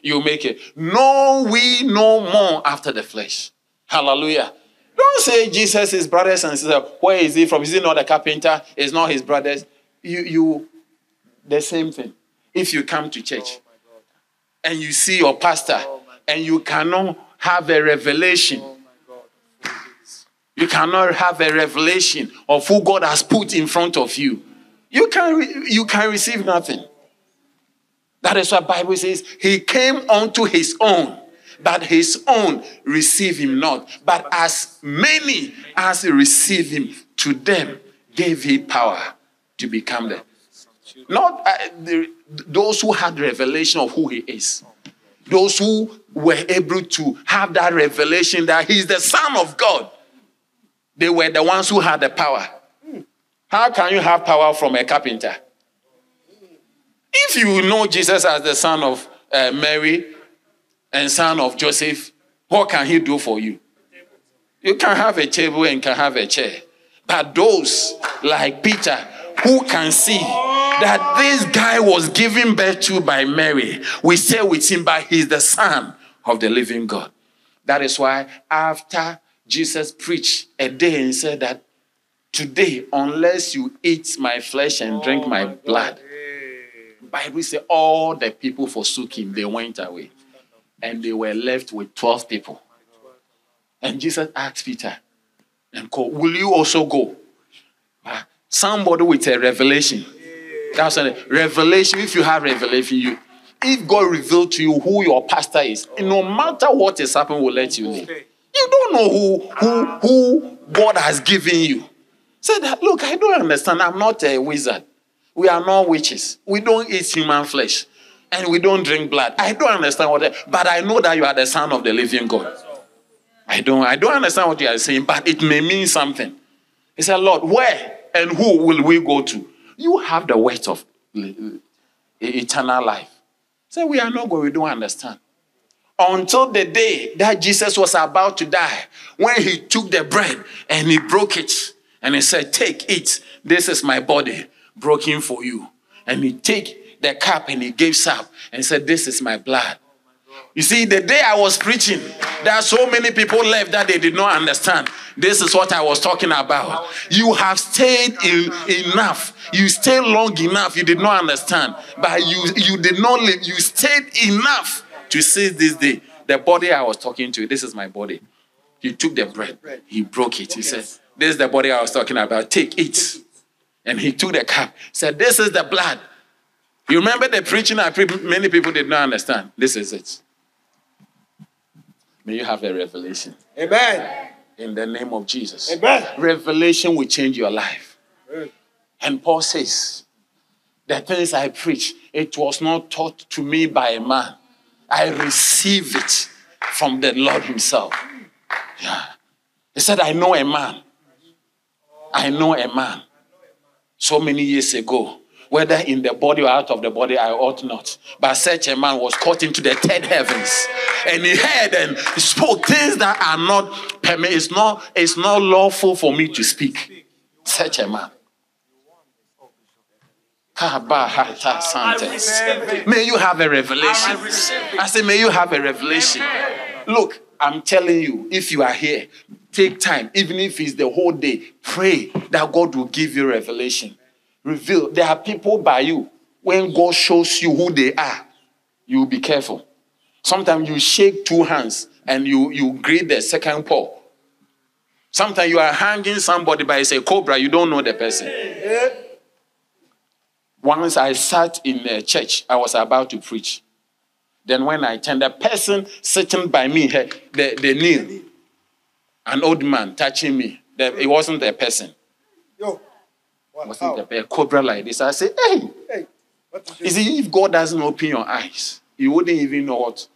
You make it. Know we no more after the flesh. Hallelujah. Don't say Jesus is brothers and sisters. Where is he from? Is he not a carpenter? Is not his brothers? You, the same thing. If you come to church and you see your pastor and you cannot have a revelation, you cannot have a revelation of who God has put in front of you, you can receive nothing. That is what the Bible says. He came unto his own, but his own receive him not. But as many as receive him, to them gave he power to become them. Not those who had revelation of who he is. Those who were able to have that revelation that he's the Son of God, they were the ones who had the power. How can you have power from a carpenter? If you know Jesus as the son of Mary and son of Joseph, what can he do for you? You can have a table and can have a chair. But those like Peter who can see that this guy was given birth to by Mary, we say with him, but he's the Son of the living God. That is why after Jesus preached a day and said that, today, unless you eat my flesh and drink my blood, the Bible says all the people forsook him. They went away. And they were left with 12 people. And Jesus asked Peter, and called, will you also go? Somebody with a revelation. That's a revelation. If you have revelation, if God revealed to you who your pastor is, no matter what is happening, will let you live. You don't know who God has given you. Say that, look, I don't understand. I'm not a wizard. We are not witches. We don't eat human flesh. And we don't drink blood. I don't understand what that, but I know that you are the Son of the living God. I don't understand what you are saying, but it may mean something. He said, Lord, where and who will we go to? You have the weight of eternal life. Say, we are not going, we don't understand. Until the day that Jesus was about to die, when he took the bread and he broke it, and he said, take it, this is my body broken for you. And he take the cup and he gave up and said, this is my blood. You see, the day I was preaching, there are so many people left that they did not understand. This is what I was talking about. You have stayed enough. You stayed long enough. You did not understand. But you did not live. You stayed enough to see this day. The body I was talking to, this is my body. He took the bread. He broke it. He said, this is the body I was talking about. Take it. And he took the cup. Said, this is the blood. You remember the preaching I preached? Many people did not understand. This is it. May you have a revelation. Amen. In the name of Jesus. Amen. Revelation will change your life. Amen. And Paul says, the things I preach, it was not taught to me by a man. I received it from the Lord himself. Yeah. He said, I know a man. I know a man. So many years ago, whether in the body or out of the body, I ought not. But such a man was caught into the third heavens. And he heard and spoke things that are not permitted. It's not lawful for me to speak. Such a man. May you have a revelation. I say, may you have a revelation. Look, I'm telling you, if you are here, take time, even if it's the whole day, pray that God will give you revelation. Reveal. There are people by you. When God shows you who they are, you be careful. Sometimes you shake two hands and you grade the second paw. Sometimes you are hanging somebody by a cobra. You don't know the person. Once I sat in a church, I was about to preach. Then when I turned, the person sitting by me, they kneel. An old man touching me. It wasn't a person. Yo. What, wasn't a cobra like this. I say, hey. You see, if God doesn't open your eyes, you wouldn't even know what.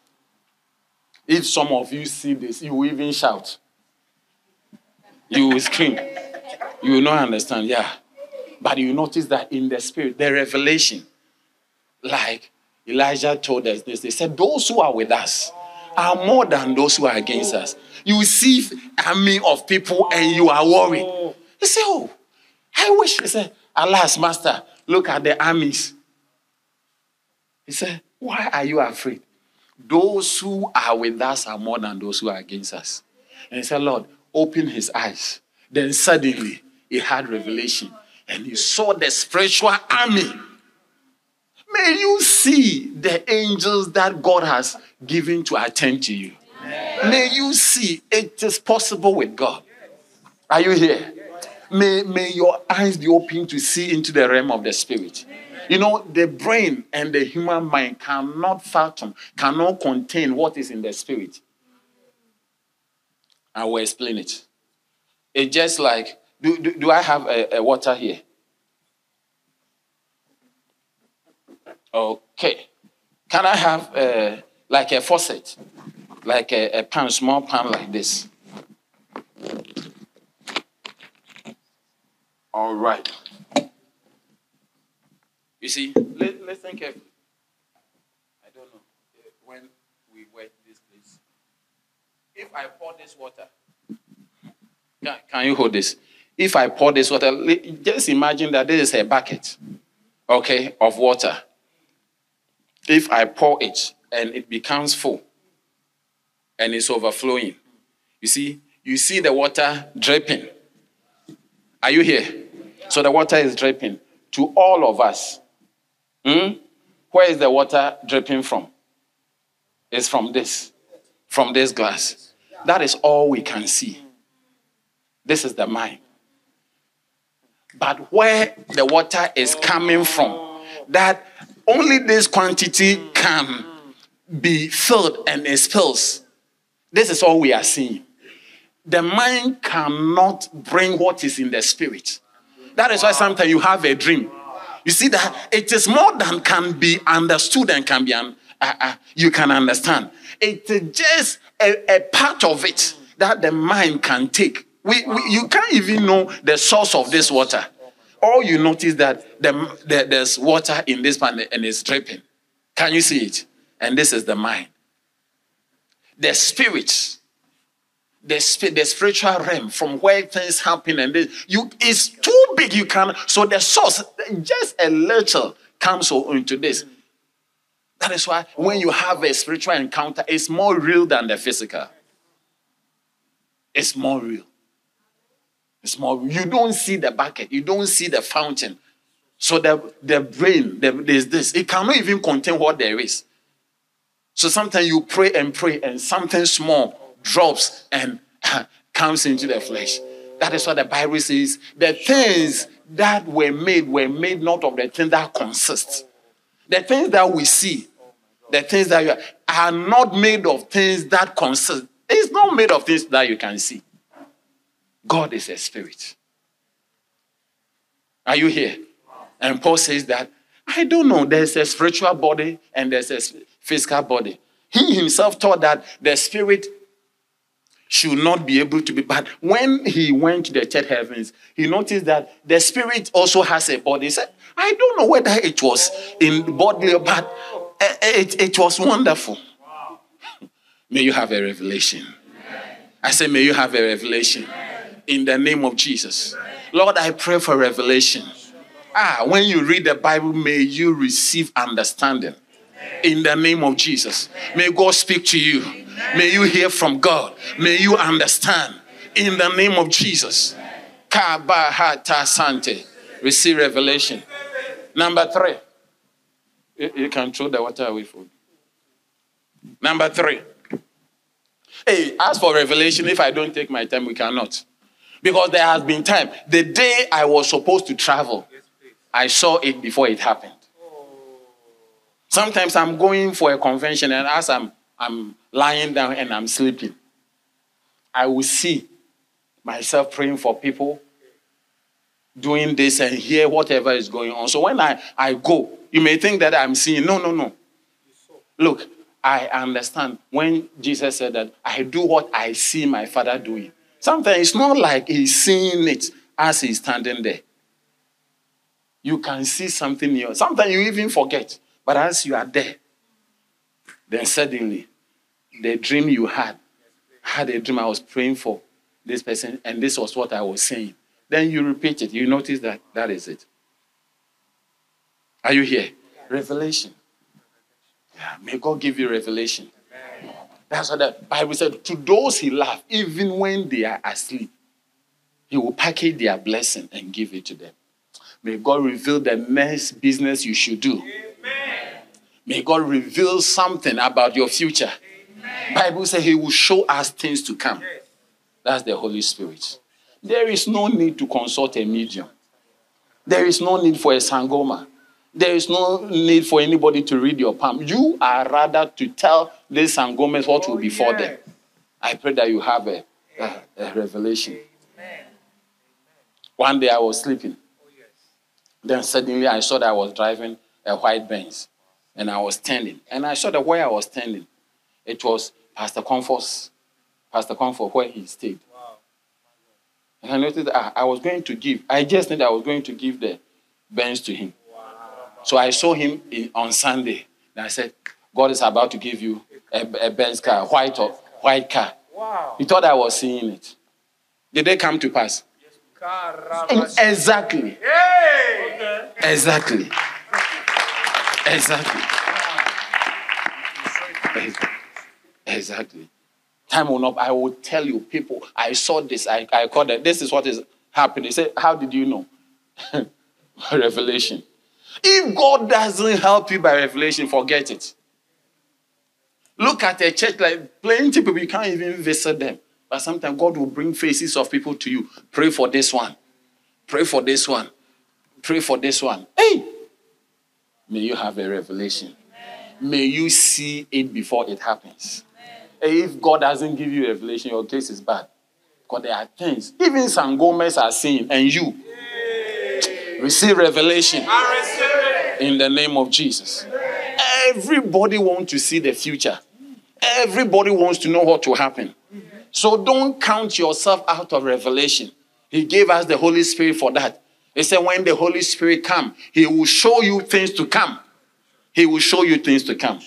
If some of you see this, you will even shout. You will scream. You will not understand, yeah. But you notice that in the spirit, the revelation, like Elijah told us this. They said, those who are with us are more than those who are against us. You see army of people and you are worried. They say, oh, I wish. He said, alas, master, look at the armies. He said, why are you afraid? Those who are with us are more than those who are against us. And he said, Lord, open his eyes. Then suddenly he had revelation and he saw the spiritual army. May you see the angels that God has given to attend to you. Amen. May you see it is possible with God. Are you here? May your eyes be open to see into the realm of the spirit. Amen. You know, the brain and the human mind cannot fathom, cannot contain what is in the spirit. I will explain it. It's just like, do I have a water here? Okay. Can I have like a faucet, like a pan, small pan like this. All right. You see, listen carefully. I don't know when we wet this place. If I pour this water, can you hold this? If I pour this water, just imagine that this is a bucket, okay, of water. If I pour it and it becomes full and it's overflowing, you see the water dripping. Are you here? So the water is dripping to all of us. Where is the water dripping from? It's from this glass. That is all we can see. This is the mind. But where the water is coming from, that only this quantity can be filled and it spills. This is all we are seeing. The mind cannot bring what is in the spirit. That is why sometimes you have a dream. You see that it is more than can be understood and can be you can understand. It is just a part of it that the mind can take. You can't even know the source of this water. All you notice that there's water in this pan and it's dripping. Can you see it? And this is the mind. The spirit, the spiritual realm from where things happen and it's too big. You can, so the source, just a little comes into this. That is why when you have a spiritual encounter, it's more real than the physical. It's more real. You don't see the bucket. You don't see the fountain. So the brain, there's this. It cannot even contain what there is. So sometimes you pray and something small drops and comes into the flesh. That is what the Bible says. The things that were made not of the things that consist. The things that we see, the things that are not made of things that consist. It's not made of things that you can see. God is a spirit. Are you here? And Paul says that, I don't know, there's a spiritual body and there's a physical body. He himself taught that the spirit should not be able to be, but when he went to the third heavens, he noticed that the spirit also has a body. He said, I don't know whether it was in bodily, but it was wonderful. May you have a revelation. I say, may you have a revelation. In the name of Jesus. Lord, I pray for revelation. When you read the Bible, may you receive understanding. In the name of Jesus. May God speak to you. May you hear from God. May you understand. In the name of Jesus. Kabahata Sante. Receive revelation. Number three. You can throw the water away from me. Number three. Hey, as for revelation, if I don't take my time, we cannot. Because there has been time. The day I was supposed to travel, I saw it before it happened. Sometimes I'm going for a convention and as I'm lying down and I'm sleeping, I will see myself praying for people, doing this and hear whatever is going on. So when I go, you may think that I'm seeing. No. Look. I understand when Jesus said that I do what I see my Father doing. Sometimes it's not like he's seeing it as he's standing there. You can see something new. Sometimes you even forget. But as you are there, then suddenly the dream you had, I had a dream I was praying for this person and this was what I was saying. Then you repeat it. You notice that that is it. Are you here? Revelation. May God give you revelation. Amen. That's what the Bible said. To those he loved, even when they are asleep, he will package their blessing and give it to them. May God reveal the next business you should do. Amen. May God reveal something about your future. Amen. Bible says he will show us things to come. That's the Holy Spirit. There is no need to consult a medium. There is no need for a sangoma. There is no need for anybody to read your palm. You are rather to tell this Sangomes what will be for them. I pray that you have a revelation. Amen. One day I was sleeping. Then suddenly I saw that I was driving a white Benz. And I was standing. And I saw that where I was standing, It was Pastor Comfort where he stayed. Wow. And I noticed I was going to give. I just knew that I was going to give the bench to him. Wow. So I saw him on Sunday. And I said, God is about to give you a Benz car, white car. Wow. He thought I was seeing it. Did they come to pass? Yes. Exactly. Hey. Okay. Exactly. Exactly. Wow. Exactly. Time will not. I will tell you, people, I saw this. I called it. This is what is happening. They say, how did you know? Revelation. If God doesn't help you by revelation, forget it. Look at a church like plenty people. You can't even visit them. But sometimes God will bring faces of people to you. Pray for this one. Pray for this one. Pray for this one. Hey! May you have a revelation. Amen. May you see it before it happens. Amen. If God doesn't give you revelation, your case is bad. Because there are things. Even San Gomez are seeing, and you. Yay. Receive revelation. I receive it. In the name of Jesus. Amen. Everybody wants to see the future. Everybody wants to know what will happen. So don't count yourself out of revelation. He gave us the Holy Spirit for that. He said when the Holy Spirit comes, he will show you things to come. He will show you things to come.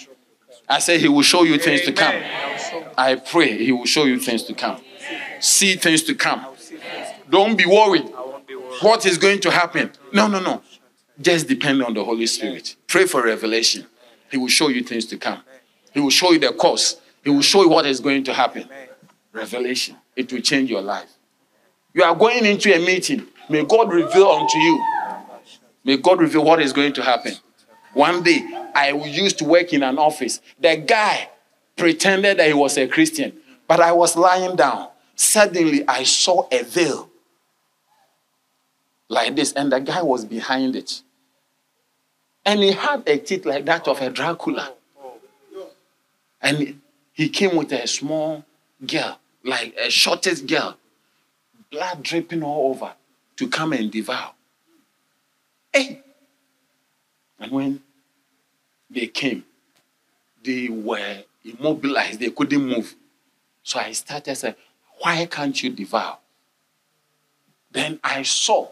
I said he will show you things to come. I pray he will show you things to come. See things to come. Don't be worried. What is going to happen? No. Just depend on the Holy Spirit. Pray for revelation. He will show you things to come. He will show you the course. He will show you what is going to happen. Revelation. It will change your life. You are going into a meeting. May God reveal unto you. May God reveal what is going to happen. One day, I used to work in an office. The guy pretended that he was a Christian, but I was lying down. Suddenly, I saw a veil like this, and the guy was behind it. And he had a teeth like that of a Dracula. And he came with a small girl, like a shortest girl, blood dripping all over, to come and devour. Hey! And when they came, they were immobilized. They couldn't move. So I started saying, why can't you devour? Then I saw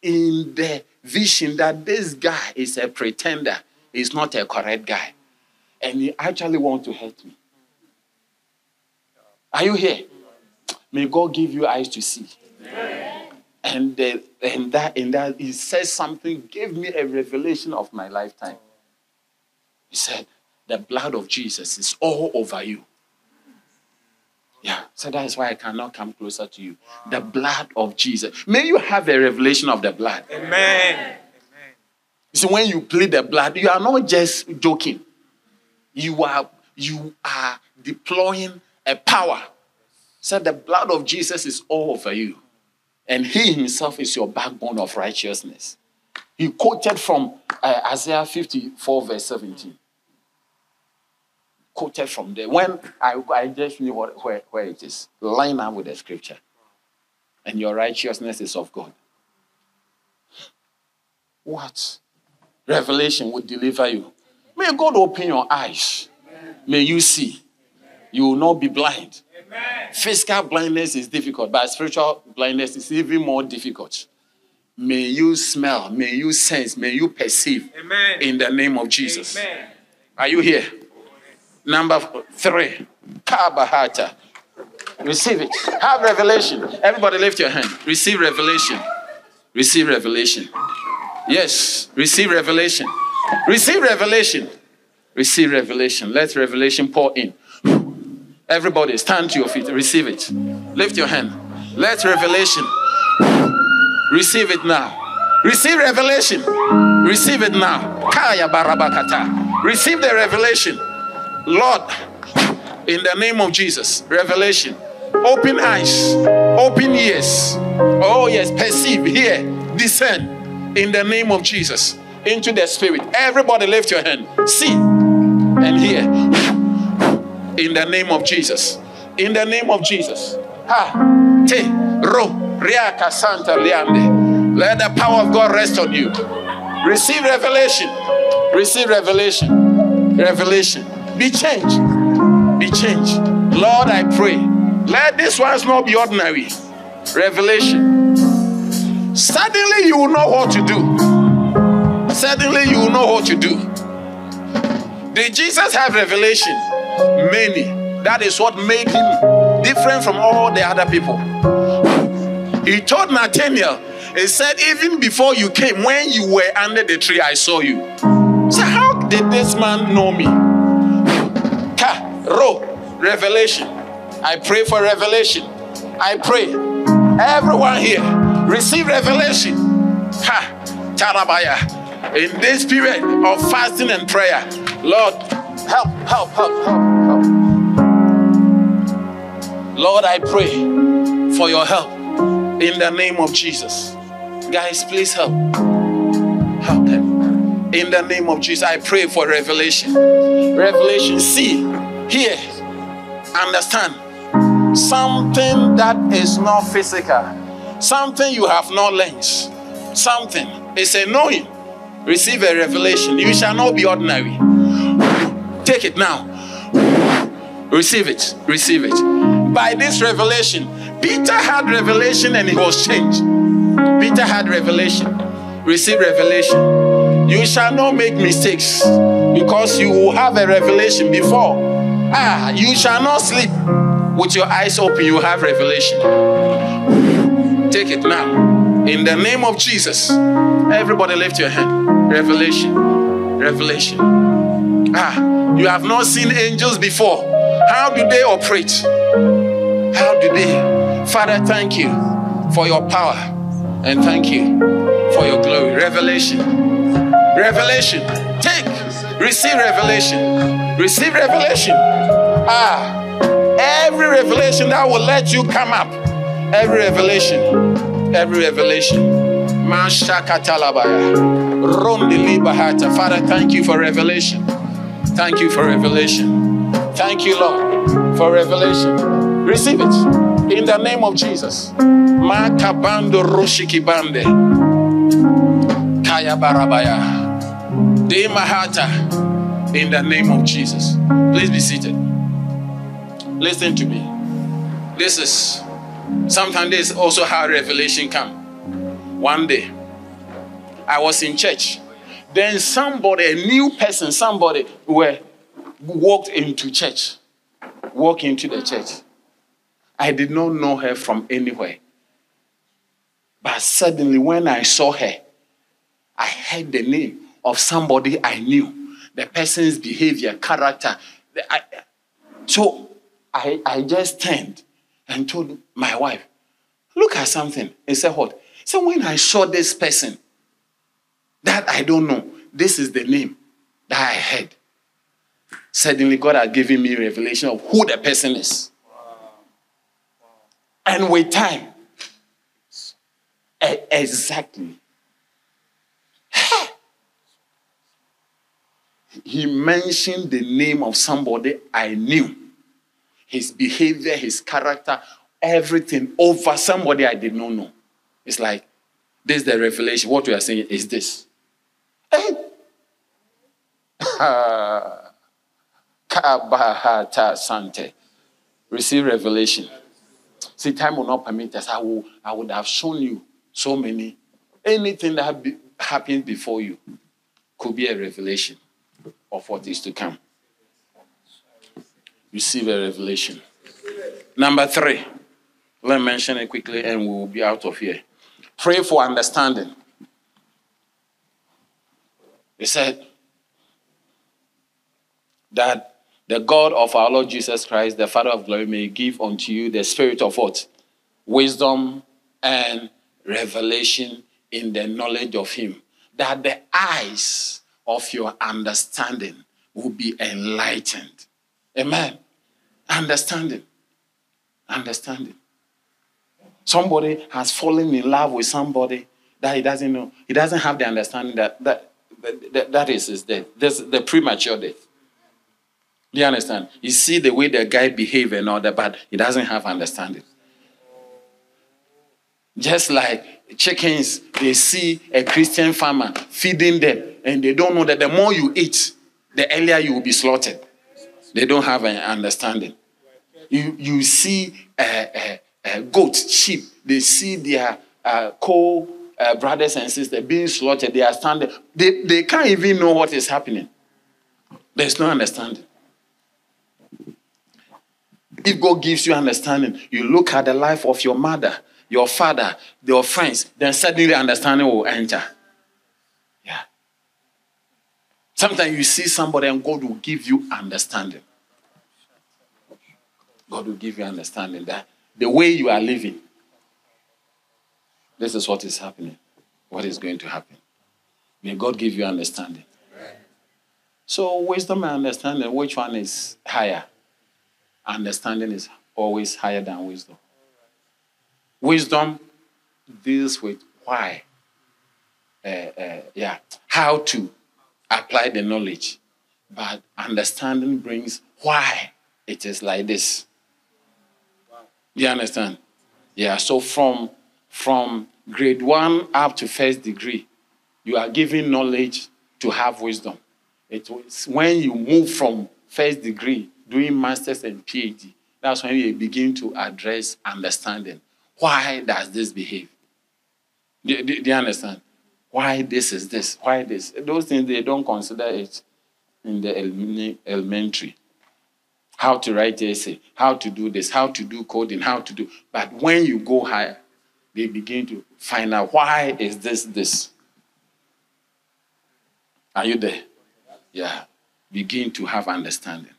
in the vision that this guy is a pretender. He's not a correct guy. And he actually wants to hurt me. Are you here? May God give you eyes to see. Amen. And that he says something, gave me a revelation of my lifetime. He said, the blood of Jesus is all over you. Yeah, so that is why I cannot come closer to you. Wow. The blood of Jesus. May you have a revelation of the blood. Amen. So when you plead the blood, you are not just joking. You are deploying a power. So the blood of Jesus is all over you. And he himself is your backbone of righteousness. He quoted from Isaiah 54 verse 17. Quoted from there. When I just knew where it is. Line up with the scripture. And your righteousness is of God. What? Revelation will deliver you. May God open your eyes. Amen. May you see. Amen. You will not be blind. Amen. Physical blindness is difficult, but spiritual blindness is even more difficult. May you smell. May you sense. May you perceive. Amen. In the name of Jesus. Amen. Are you here? Number 3. Kabahata. Receive it. Have revelation. Everybody lift your hand. Receive revelation. Receive revelation. Yes. Receive revelation. Receive revelation. Receive revelation. Let revelation pour in. Everybody, stand to your feet. Receive it. Lift your hand. Let revelation. Receive it now. Receive revelation. Receive it now. Kaya barabakata. Receive the revelation. Lord, in the name of Jesus, revelation. Open eyes. Open ears. Oh yes, perceive, hear, discern. In the name of Jesus. Into the spirit. Everybody lift your hand. See and hear. In the name of Jesus. In the name of Jesus. Ha. Te. Ro. Riaka Santa Liande. Let the power of God rest on you. Receive revelation. Receive revelation. Revelation. Be changed. be changed. Lord, I pray, let this ones not be ordinary. Revelation. Suddenly you will know what to do. Suddenly you will know what to do. Did Jesus have revelation? Many. That is what made him different from all the other people. He told Nathaniel, he said, even before you came, when you were under the tree, I saw you. So how did this man know me? Revelation. I pray for revelation. I pray. Everyone here, receive revelation. Tarabaya. In this period of fasting and prayer, Lord, help, help, help, help, help. Lord, I pray for your help in the name of Jesus. Guys, please help. Help them. In the name of Jesus, I pray for revelation. Revelation. See, hear, understand. Something that is not physical, something you have not learned, something. It's a knowing. Receive a revelation. You shall not be ordinary. Take it now. Receive it. Receive it. By this revelation, Peter had revelation and it was changed. Peter had revelation. Receive revelation. You shall not make mistakes because you will have a revelation before. You shall not sleep. With your eyes open, you have revelation. Take it now. In the name of Jesus. Everybody lift your hand. Revelation. Revelation. You have not seen angels before. How do they operate? How do they? Father, thank you for your power. And thank you for your glory. Revelation. Revelation. Take. Receive revelation. Receive revelation. Every revelation that will let you come up. Every revelation. Every revelation. Father, thank you for revelation. Thank you for revelation. Thank you, Lord, for revelation. Receive it. In the name of Jesus. In the name of Jesus. Please be seated. Listen to me. This is, sometimes this is also how revelation come. One day, I was in church. Then somebody, a new person, somebody walked into church. Walked into the church. I did not know her from anywhere. But suddenly when I saw her, I heard the name of somebody I knew. The person's behavior, character. So I just turned and told my wife, look at something. And said, what? So when I saw this person that I don't know, this is the name that I heard. Suddenly God had given me revelation of who the person is. Wow. Wow. And with time, exactly. He mentioned the name of somebody I knew. His behavior, his character, everything over somebody I did not know. It's like, this is the revelation. What we are saying is this. Receive revelation. See, time will not permit us. I would have shown you so many. Anything that happened before you could be a revelation of what is to come. Receive a revelation. Number three. Let me mention it quickly and we will be out of here. Pray for understanding. He said that the God of our Lord Jesus Christ, the Father of glory, may give unto you the spirit of what? Wisdom and revelation in the knowledge of him. That the eyes of your understanding will be enlightened. Amen. Understanding. Understanding. Somebody has fallen in love with somebody that he doesn't know. He doesn't have the understanding that is his death. That's the premature death. Do you understand? You see the way the guy behaves and all that, but he doesn't have understanding. Just like chickens, they see a Christian farmer feeding them and they don't know that the more you eat, the earlier you will be slaughtered. They don't have an understanding. You see goats, sheep, they see their co-brothers and sisters being slaughtered. They are standing. They can't even know what is happening. There's no understanding. If God gives you understanding, you look at the life of your mother, your father, your friends, then suddenly understanding will enter. Yeah. Sometimes you see somebody and God will give you understanding. God will give you understanding that the way you are living, this is what is happening, what is going to happen. May God give you understanding. So wisdom and understanding, which one is higher? Understanding is always higher than wisdom. Wisdom deals with why, how to apply the knowledge. But understanding brings why it is like this. Do you understand? Yeah, so from grade 1 up to first degree, you are given knowledge to have wisdom. It was when you move from first degree, doing masters and PhD, that's when you begin to address understanding. Why does this behave? Do you understand? Why this is this? Why this? Those things, they don't consider it in the elementary. How to write essay, how to do this, how to do coding, how to do. But when you go higher, they begin to find out why is this this? Are you there? Yeah. Begin to have understanding.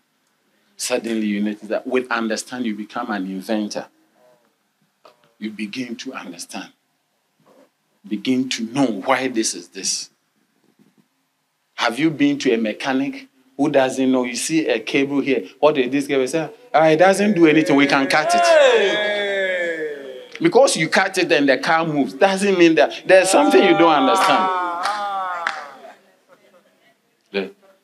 Suddenly you notice that with understanding, you become an inventor. You begin to understand. Begin to know why this is this. Have you been to a mechanic who doesn't know? You see a cable here. What did this cable say? It doesn't do anything. We can cut it. Because you cut it and the car moves, doesn't mean that there's something you don't understand.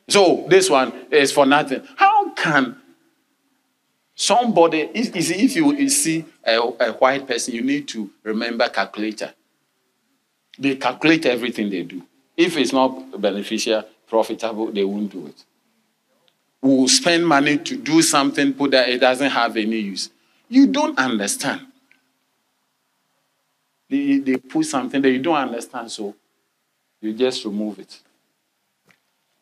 So this one is for nothing. How can somebody, if you see a white person, you need to remember calculator. They calculate everything they do. If it's not beneficial, profitable, they won't do it. We'll spend money to do something, put that it doesn't have any use. You don't understand. They put something that you don't understand, so you just remove it.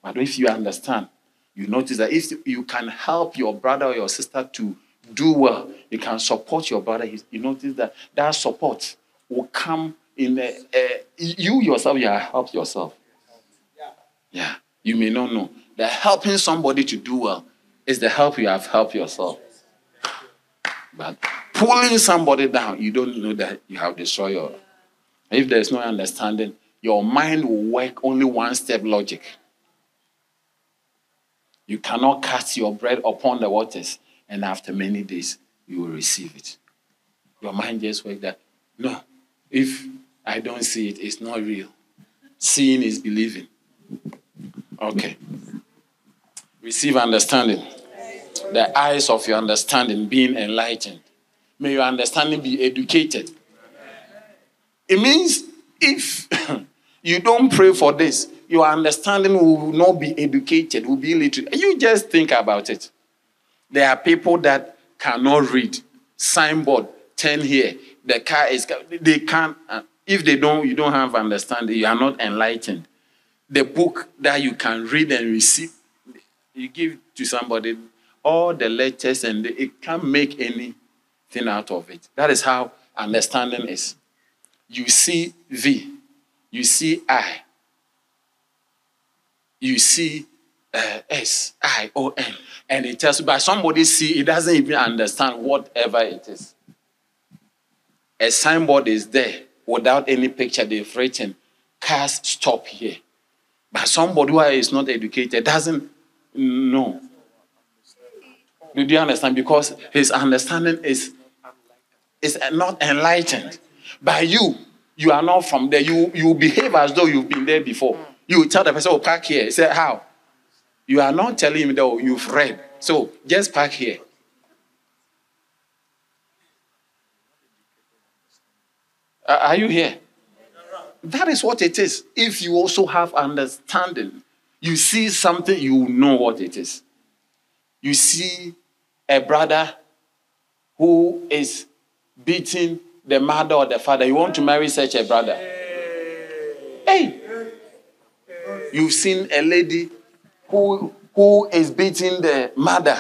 But if you understand, you notice that if you can help your brother or your sister to do well, you can support your brother. You notice that that support will come in. You yourself, you help yourself. Yeah, you may not know that helping somebody to do well is the help you have helped yourself. But pulling somebody down, you don't know that you have destroyed your. If there is no understanding, your mind will work only one-step logic. You cannot cast your bread upon the waters, and after many days, you will receive it. Your mind just works that, no, if I don't see it, it's not real. Seeing is believing. Okay. Receive understanding. The eyes of your understanding being enlightened. May your understanding be educated. It means if you don't pray for this, your understanding will not be educated, will be illiterate. You just think about it. There are people that cannot read. Signboard, 10 here. The car is... They can't... If they don't, you don't have understanding. You are not enlightened. The book that you can read and receive, you give to somebody, all the letters, and it can't make anything out of it. That is how understanding is. You see V. You see I. You see S-I-O-N, and it tells you, but somebody see, it doesn't even understand whatever it is. A signboard is there without any picture. They've written, cars stop here. But somebody who is not educated doesn't know. Do you understand? Because his understanding is not enlightened. By you are not from there. You behave as though you've been there before. You tell the person, oh, park here. He said, how? You are not telling him that you've read. So just park here. Are you here? That is what it is. If you also have understanding, you see something, you know what it is. you see a brother who is beating the mother or the father, you want to marry such a brother. Hey! You've seen a lady who is beating the mother,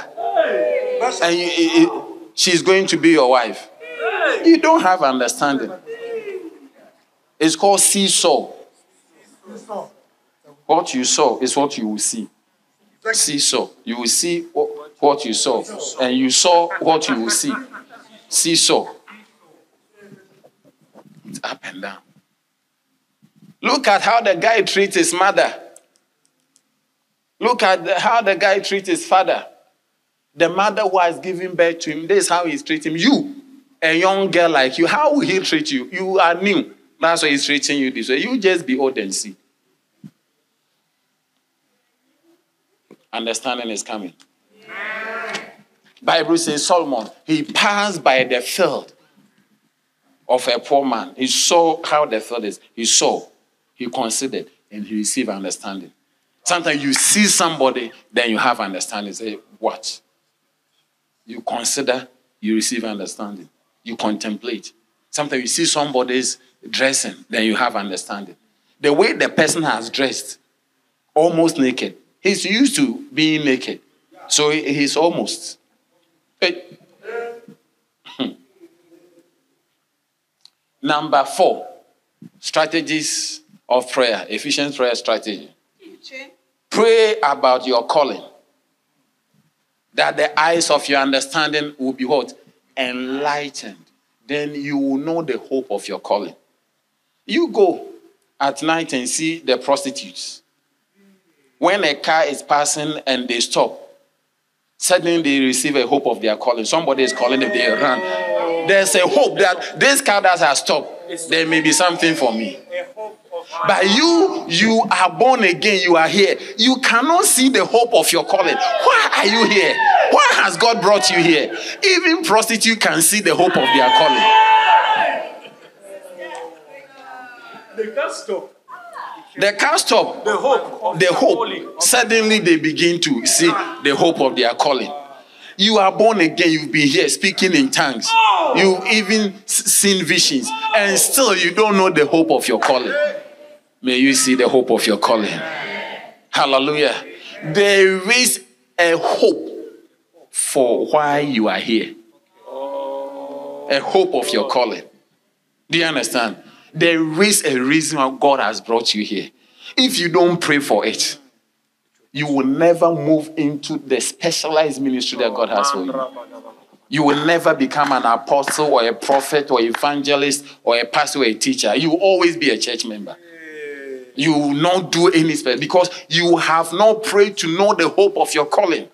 and she's going to be your wife. You don't have understanding. It's called seesaw. What you saw is what you will see. Seesaw. You will see what you saw, and you saw what you will see. Seesaw. It's up and down. Look at how the guy treats his mother. Look at how the guy treats his father. The mother who has given birth to him, this is how he's treating you. A young girl like you, how will he treat you? You are new. That's why he's treating you this way. You just be old and see. Understanding is coming. Yeah. Bible says Solomon, he passed by the field of a poor man. He saw how the field is. He saw, he considered, and he received understanding. Sometimes you see somebody, then you have understanding. Say, watch. You consider, you receive understanding. You contemplate. Sometimes you see somebody's dressing, then you have understanding. The way the person has dressed, almost naked. He's used to being naked. So he's almost. Number 4, strategies of prayer. Ephesians prayer strategy. Pray about your calling, that the eyes of your understanding will be what? Enlightened. Then you will know the hope of your calling. You go at night and see the prostitutes. When a car is passing and they stop, suddenly they receive a hope of their calling. Somebody is calling if they run. There's a hope that this car that has stopped, there may be something for me. But you are born again. You are here. You cannot see the hope of your calling. Why are you here? Why has God brought you here? Even prostitutes can see the hope of their calling. They can't stop. They can't stop. The hope. Of the hope. Calling. Suddenly they begin to see the hope of their calling. You are born again. You've been here speaking in tongues. You've even seen visions. And still you don't know the hope of your calling. May you see the hope of your calling. Hallelujah. There is a hope for why you are here. A hope of your calling. Do you understand? There is a reason why God has brought you here. If you don't pray for it, you will never move into the specialized ministry that God has for you. You will never become an apostle or a prophet or evangelist or a pastor or a teacher. You will always be a church member. You will not do any special because you have not prayed to know the hope of your calling.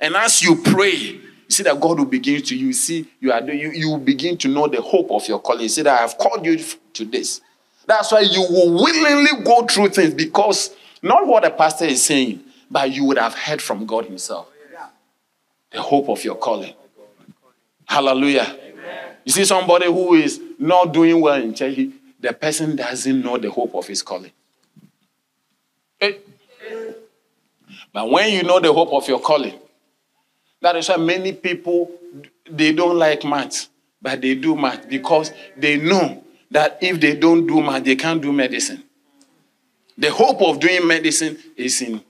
And as you pray, you see that God will begin to you see you begin to know the hope of your calling. You see that I have called you to this. That's why you will willingly go through things because not what the pastor is saying, but you would have heard from God Himself. The hope of your calling. Hallelujah. Amen. You see somebody who is not doing well in church, the person doesn't know the hope of his calling. But when you know the hope of your calling, that is why many people, they don't like math, but they do math because they know that if they don't do math, they can't do medicine. The hope of doing medicine is in the math.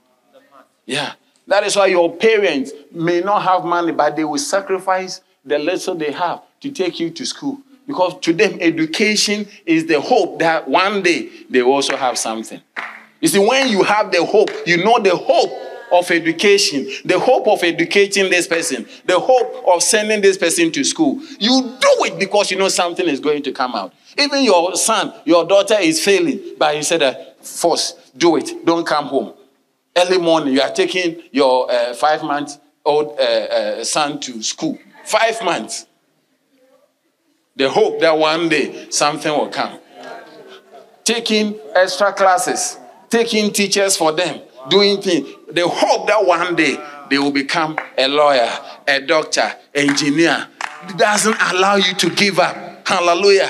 Yeah. That is why your parents may not have money, but they will sacrifice the little they have to take you to school. Because to them, education is the hope that one day they also have something. You see, when you have the hope, you know the hope of education, the hope of educating this person, the hope of sending this person to school. You do it because you know something is going to come out. Even your son, your daughter is failing, but you said, force, do it, don't come home. Early morning, you are taking your 5-month-old son to school. 5 months. The hope that one day something will come. Taking extra classes, taking teachers for them, doing things. The hope that one day they will become a lawyer, a doctor, engineer. It doesn't allow you to give up. Hallelujah.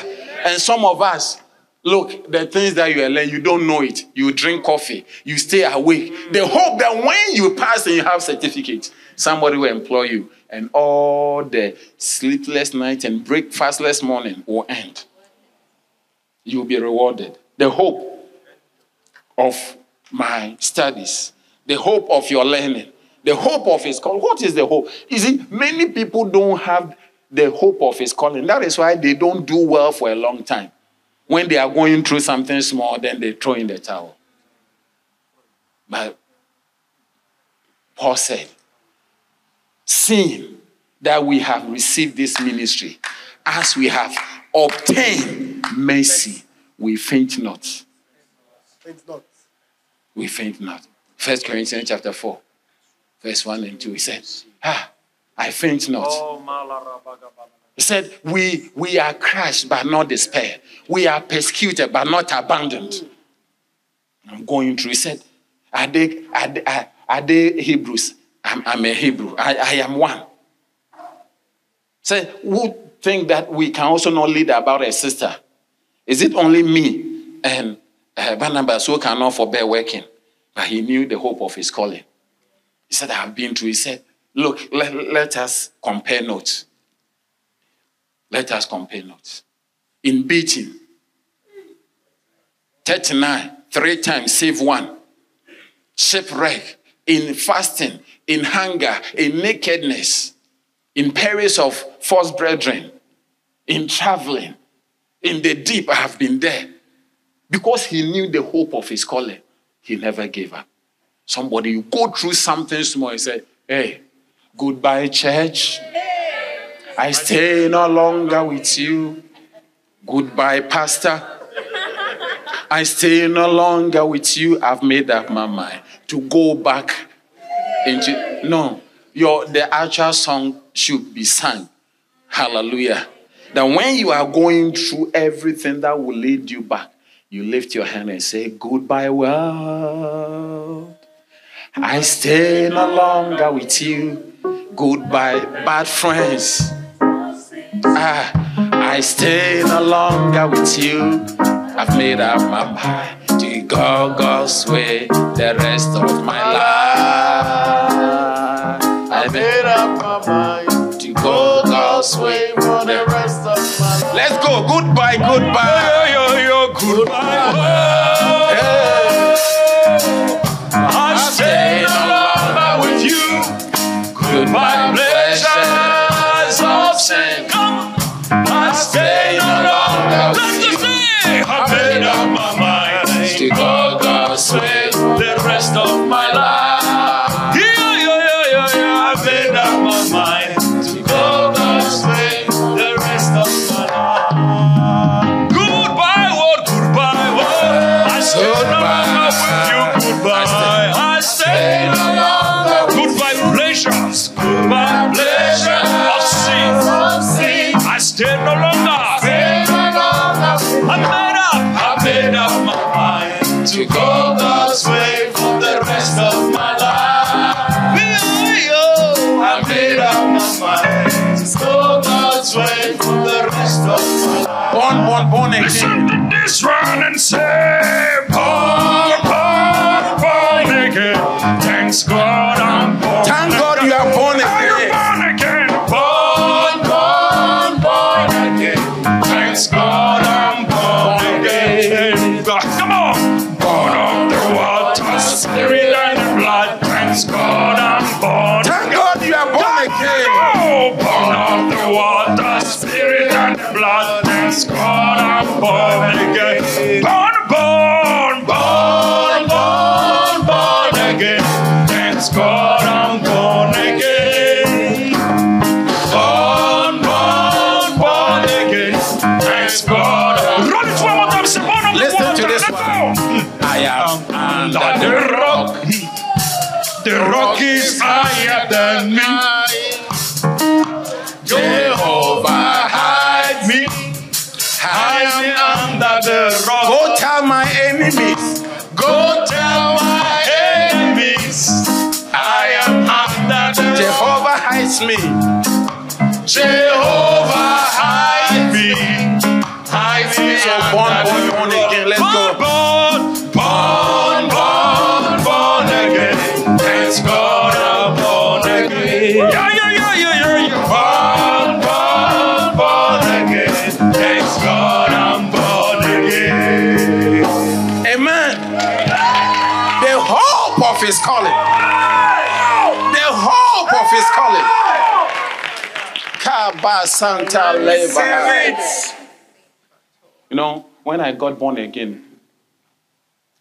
And some of us, Look, the things that you learn, you don't know it. You drink coffee. You stay awake. They hope that when you pass and you have certificate, somebody will employ you. And all the sleepless night and breakfastless morning will end. You will be rewarded. The hope of my studies. The hope of your learning. The hope of his calling. What is the hope? You see, many people don't have the hope of his calling. That is why they don't do well for a long time. When they are going through something small, then they throw in the towel. But Paul said, seeing that we have received this ministry, as we have obtained mercy, we faint not. We faint not. 1 Corinthians chapter 4, verse 1 and 2, he said, I faint not. He said, we are crushed but not despair. We are persecuted but not abandoned. I'm going through. He said, are they Hebrews? I'm a Hebrew. I am one. Say, who think that we can also not lead about a sister? Is it only me and Barnabas who cannot forbear working? But he knew the hope of his calling. He said, I have been through. He said, look, let us compare notes. Let us compare notes. In beating, 39, 3 times, save 1. Shipwreck, in fasting, in hunger, in nakedness, in perils of false brethren, in traveling, in the deep, I have been there. Because he knew the hope of his calling, he never gave up. Somebody, you go through something small, you say, hey, goodbye, church. I stay no longer with you. Goodbye, pastor. I stay no longer with you. I've made up my mind to go back into... No, the actual song should be sung. Hallelujah. That when you are going through everything that will lead you back, you lift your hand and say, goodbye, world. I stay no longer with you. Goodbye, bad friends. I stay no longer with you. I've made up my mind to go God's way the rest of my life. I've made up my mind to go God's way for the rest of my life. Let's go. Goodbye, goodbye. Yo, yo, yo, goodbye. Hey. I stay no longer with you. Goodbye, pleasures of sin. I stay no longer with you. I've made up my mind to go God's way the rest of my life. Yeah, yeah, yeah, yeah, yeah. I've made up my mind to go God's way the rest of my life. Goodbye, world, goodbye, world. I stay no longer with you. Goodbye. I stay no longer with you. Goodbye, pleasures. Goodbye, pleasure of sin. I stay no longer. I made up my mind to go God's way for the rest of my life. I made up my mind to go God's way for the rest of my life. Born again. Listen to this one and say, born again. Thanks God I'm born. Thank God you are born again. God, I'm born again. Born again. Thanks God, I'm born again. Born again. Thanks God. Run it one more time. Say, born of the water. Listen to this one. I am under the rock. The rock is higher than me. Jehovah hides me. I am under the rock. Go tell my enemies. Go tell my enemies. I am under the rock. Jehovah hides me. Jehovah hides me. Hides me. So born, born, born. hope of his calling. The hope of his calling. You know, when I got born again,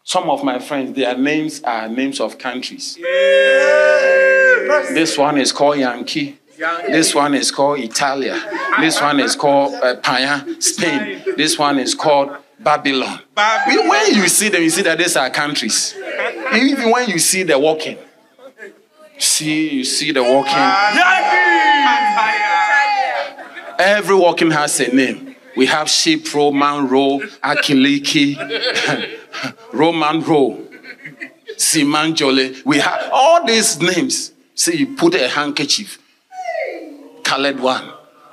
some of my friends, their names are names of countries. This one is called Yankee. This one is called Italia. This one is called Paya, Spain. This one is called Babylon. When you see them, you see that these are countries. Even when you see the walking, you see the walking. Every walking has a name. We have sheep, Roman row, Akiliki, Roman row, Simanjole. We have all these names. So you put a handkerchief, colored one,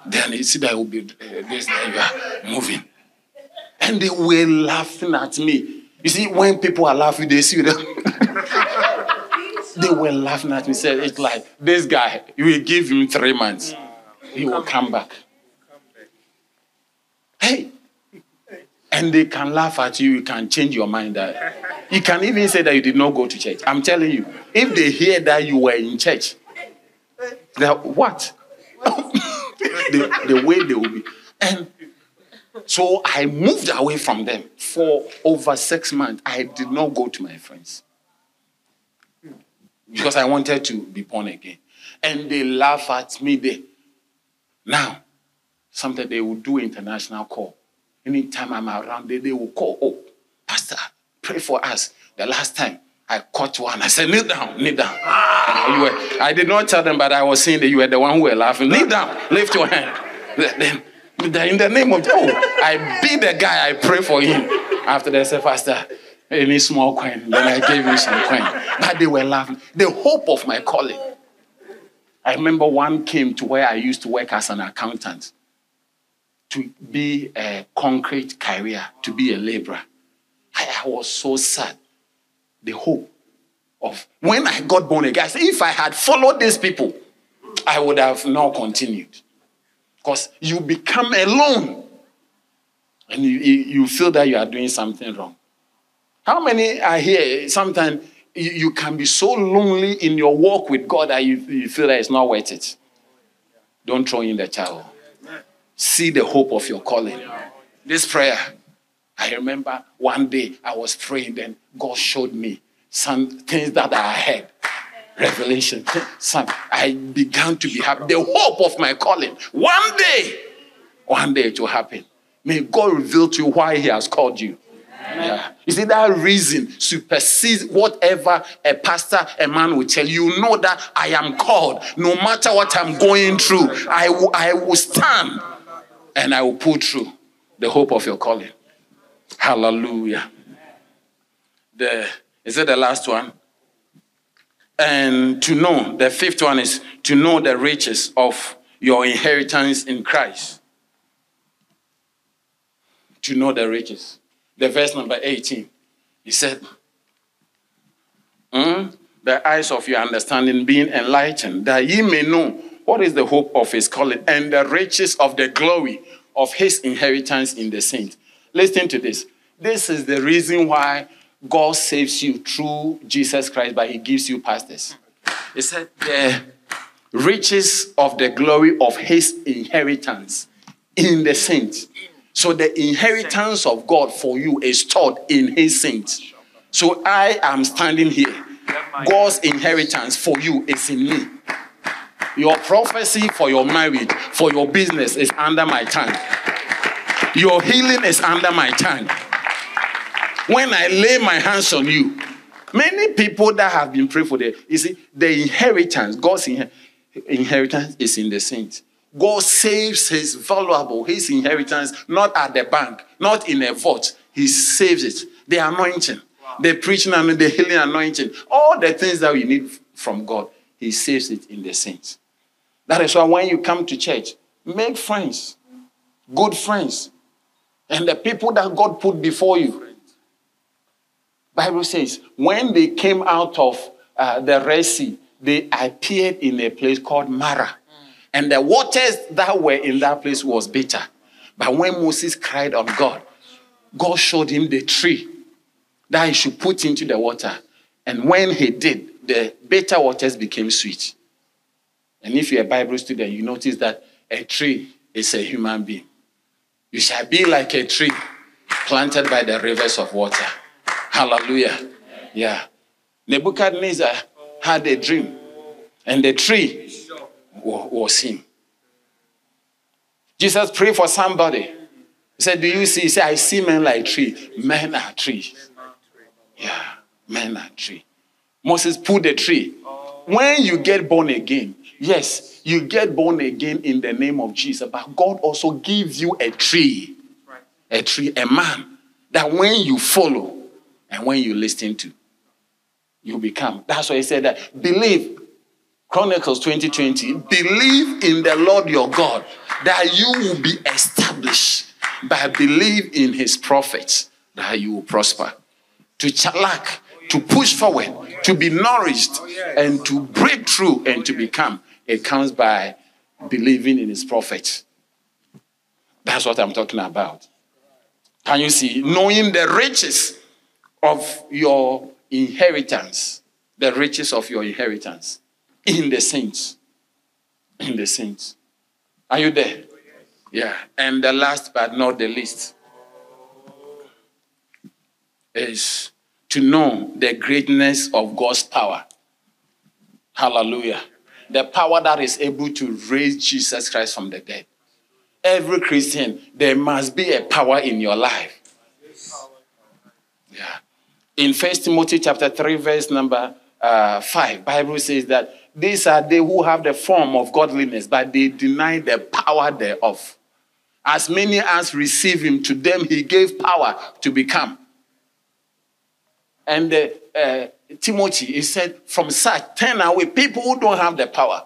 then you see that will be this moving. And they were laughing at me. You see, when people are laughing, they see them. They were laughing at me. Said, it's like, this guy, you will give him 3 months. He will come back. Hey. And they can laugh at you. You can change your mind. You can even say that you did not go to church. I'm telling you. If they hear that you were in church, they're, what? the way they will be. And so I moved away from them for over 6 months. I did not go to my friends because I wanted to be born again. And they laugh at me there. Now, sometimes they will do international call. Anytime I'm around, they will call, oh, pastor, pray for us. The last time I caught one, I said, kneel down, kneel down. I did not tell them, but I was saying that you were the one who were laughing. Kneel down, lift your hand. Then, in the name of, oh, I beat the guy, I pray for him. After that, I said, pastor, any small coin. Then I gave him some coin. But they were laughing. The hope of my calling. I remember one came to where I used to work as an accountant to be a concrete career, to be a laborer. I was so sad. The hope of, when I got born again, I said, if I had followed these people, I would have now continued. Because you become alone and you feel that you are doing something wrong. How many are here? Sometimes you can be so lonely in your walk with God that you feel that it's not worth it. Don't throw in the towel. See the hope of your calling. This prayer, I remember one day I was praying, then God showed me some things that I heard. Revelation. I began to be happy. The hope of my calling. One day it will happen. May God reveal to you why he has called you. Yeah. You see, that reason supersedes whatever a pastor, a man will tell you. You know that I am called. No matter what I'm going through, I will stand and I will pull through. The hope of your calling. Hallelujah. Is that the last one? And to know, the fifth one is to know the riches of your inheritance in Christ. To know the riches. The verse number 18, he said, the eyes of your understanding being enlightened, that ye may know what is the hope of his calling and the riches of the glory of his inheritance in the saints. Listen to this. This is the reason why God saves you through Jesus Christ, but he gives you pastors. He said, the riches of the glory of his inheritance in the saints. So the inheritance of God for you is stored in his saints. So I am standing here. God's inheritance for you is in me. Your prophecy for your marriage, for your business is under my tongue. Your healing is under my tongue. When I lay my hands on you, many people that have been prayed for them, you see, the inheritance, God's inheritance is in the saints. God saves his valuable, his inheritance, not at the bank, not in a vault. He saves it. The anointing, the preaching and the healing anointing, all the things that we need from God, he saves it in the saints. That is why when you come to church, make friends, good friends, and the people that God put before you. Bible says, when they came out of the Red Sea, they appeared in a place called Mara. And the waters that were in that place was bitter. But when Moses cried on God, God showed him the tree that he should put into the water. And when he did, the bitter waters became sweet. And if you're a Bible student, you notice that a tree is a human being. You shall be like a tree planted by the rivers of water. Hallelujah. Yeah. Nebuchadnezzar had a dream, and the tree was him. Jesus prayed for somebody. He said, do you see? He said, I see men like trees. Men are trees. Yeah, men are trees. Moses pulled the tree. When you get born again, yes, you get born again in the name of Jesus, but God also gives you a tree. A tree, a man, that when you follow and when you listen to, you become. That's why he said that. Believe. Chronicles 20:20. Believe in the Lord your God, that you will be established. But believe in his prophets, that you will prosper. To lack, to push forward, to be nourished, and to break through and to become. It comes by believing in his prophets. That's what I'm talking about. Can you see? Knowing the riches of your inheritance, the riches of your inheritance in the saints. In the saints. Are you there? Yeah. And the last but not the least is to know the greatness of God's power. Hallelujah. The power that is able to raise Jesus Christ from the dead. Every Christian, there must be a power in your life. Yeah. In 1 Timothy chapter 3, verse number 5, Bible says that these are they who have the form of godliness, but they deny the power thereof. As many as receive him, to them he gave power to become. And Timothy, he said, from such, turn away people who don't have the power.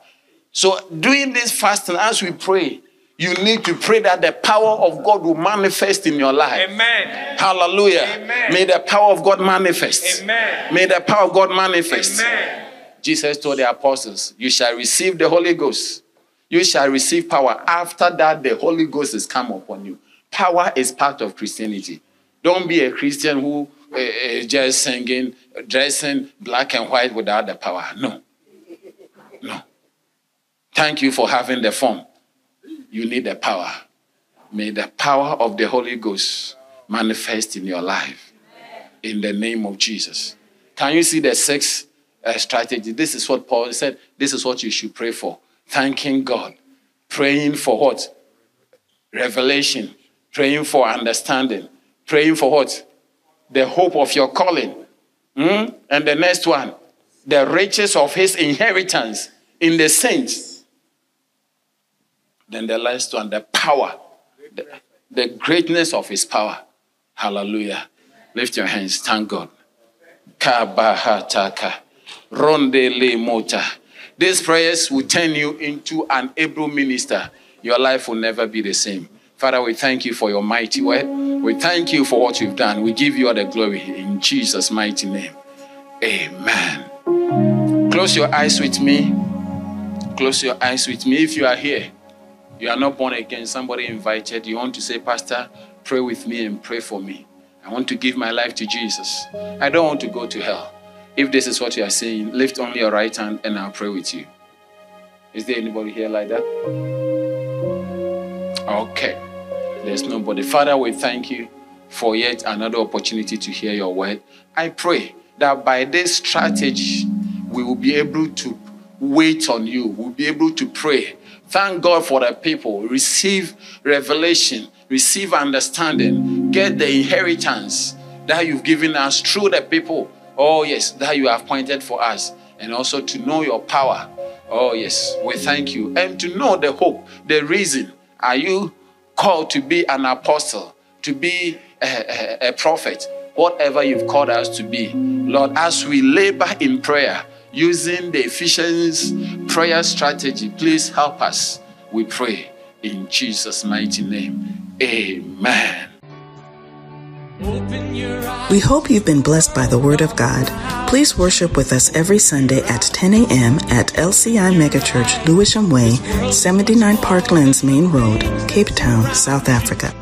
So doing this fasting, as we pray, you need to pray that the power of God will manifest in your life. Amen. Hallelujah. Amen. May the power of God manifest. Amen. May the power of God manifest. Amen. Jesus told the apostles, you shall receive the Holy Ghost. You shall receive power. After that, the Holy Ghost has come upon you. Power is part of Christianity. Don't be a Christian who is just singing, dressing black and white without the power. No. No. Thank you for having the form. You need the power. May the power of the Holy Ghost manifest in your life. In the name of Jesus. Can you see the sixth strategy? This is what Paul said. This is what you should pray for. Thanking God. Praying for what? Revelation. Praying for understanding. Praying for what? The hope of your calling. And the next one. The riches of his inheritance in the saints. Then the last one, the power, the greatness of his power. Hallelujah. Lift your hands. Thank God. Kabahataka. Rondele mota. These prayers will turn you into an able minister. Your life will never be the same. Father, we thank you for your mighty word. We thank you for what you've done. We give you all the glory in Jesus' mighty name. Amen. Close your eyes with me. Close your eyes with me. If you are here, you are not born again, somebody invited, you want to say, Pastor, pray with me and pray for me. I want to give my life to Jesus. I don't want to go to hell. If this is what you are saying, lift only your right hand and I'll pray with you. Is there anybody here like that? Okay. There's nobody. Father, we thank you for yet another opportunity to hear your word. I pray that by this strategy, we will be able to wait on you. We'll be able to pray. Thank God for the people. Receive revelation. Receive understanding. Get the inheritance that you've given us through the people. Oh, yes, that you have appointed for us. And also to know your power. Oh, yes, we thank you. And to know the hope, the reason. Are you called to be an apostle? To be a prophet? Whatever you've called us to be. Lord, as we labor in prayer, using the Ephesians prayer strategy, please help us. We pray in Jesus' mighty name. Amen. We hope you've been blessed by the Word of God. Please worship with us every Sunday at 10 a.m. at LCI Megachurch, Lewisham Way, 79 Parklands Main Road, Cape Town, South Africa.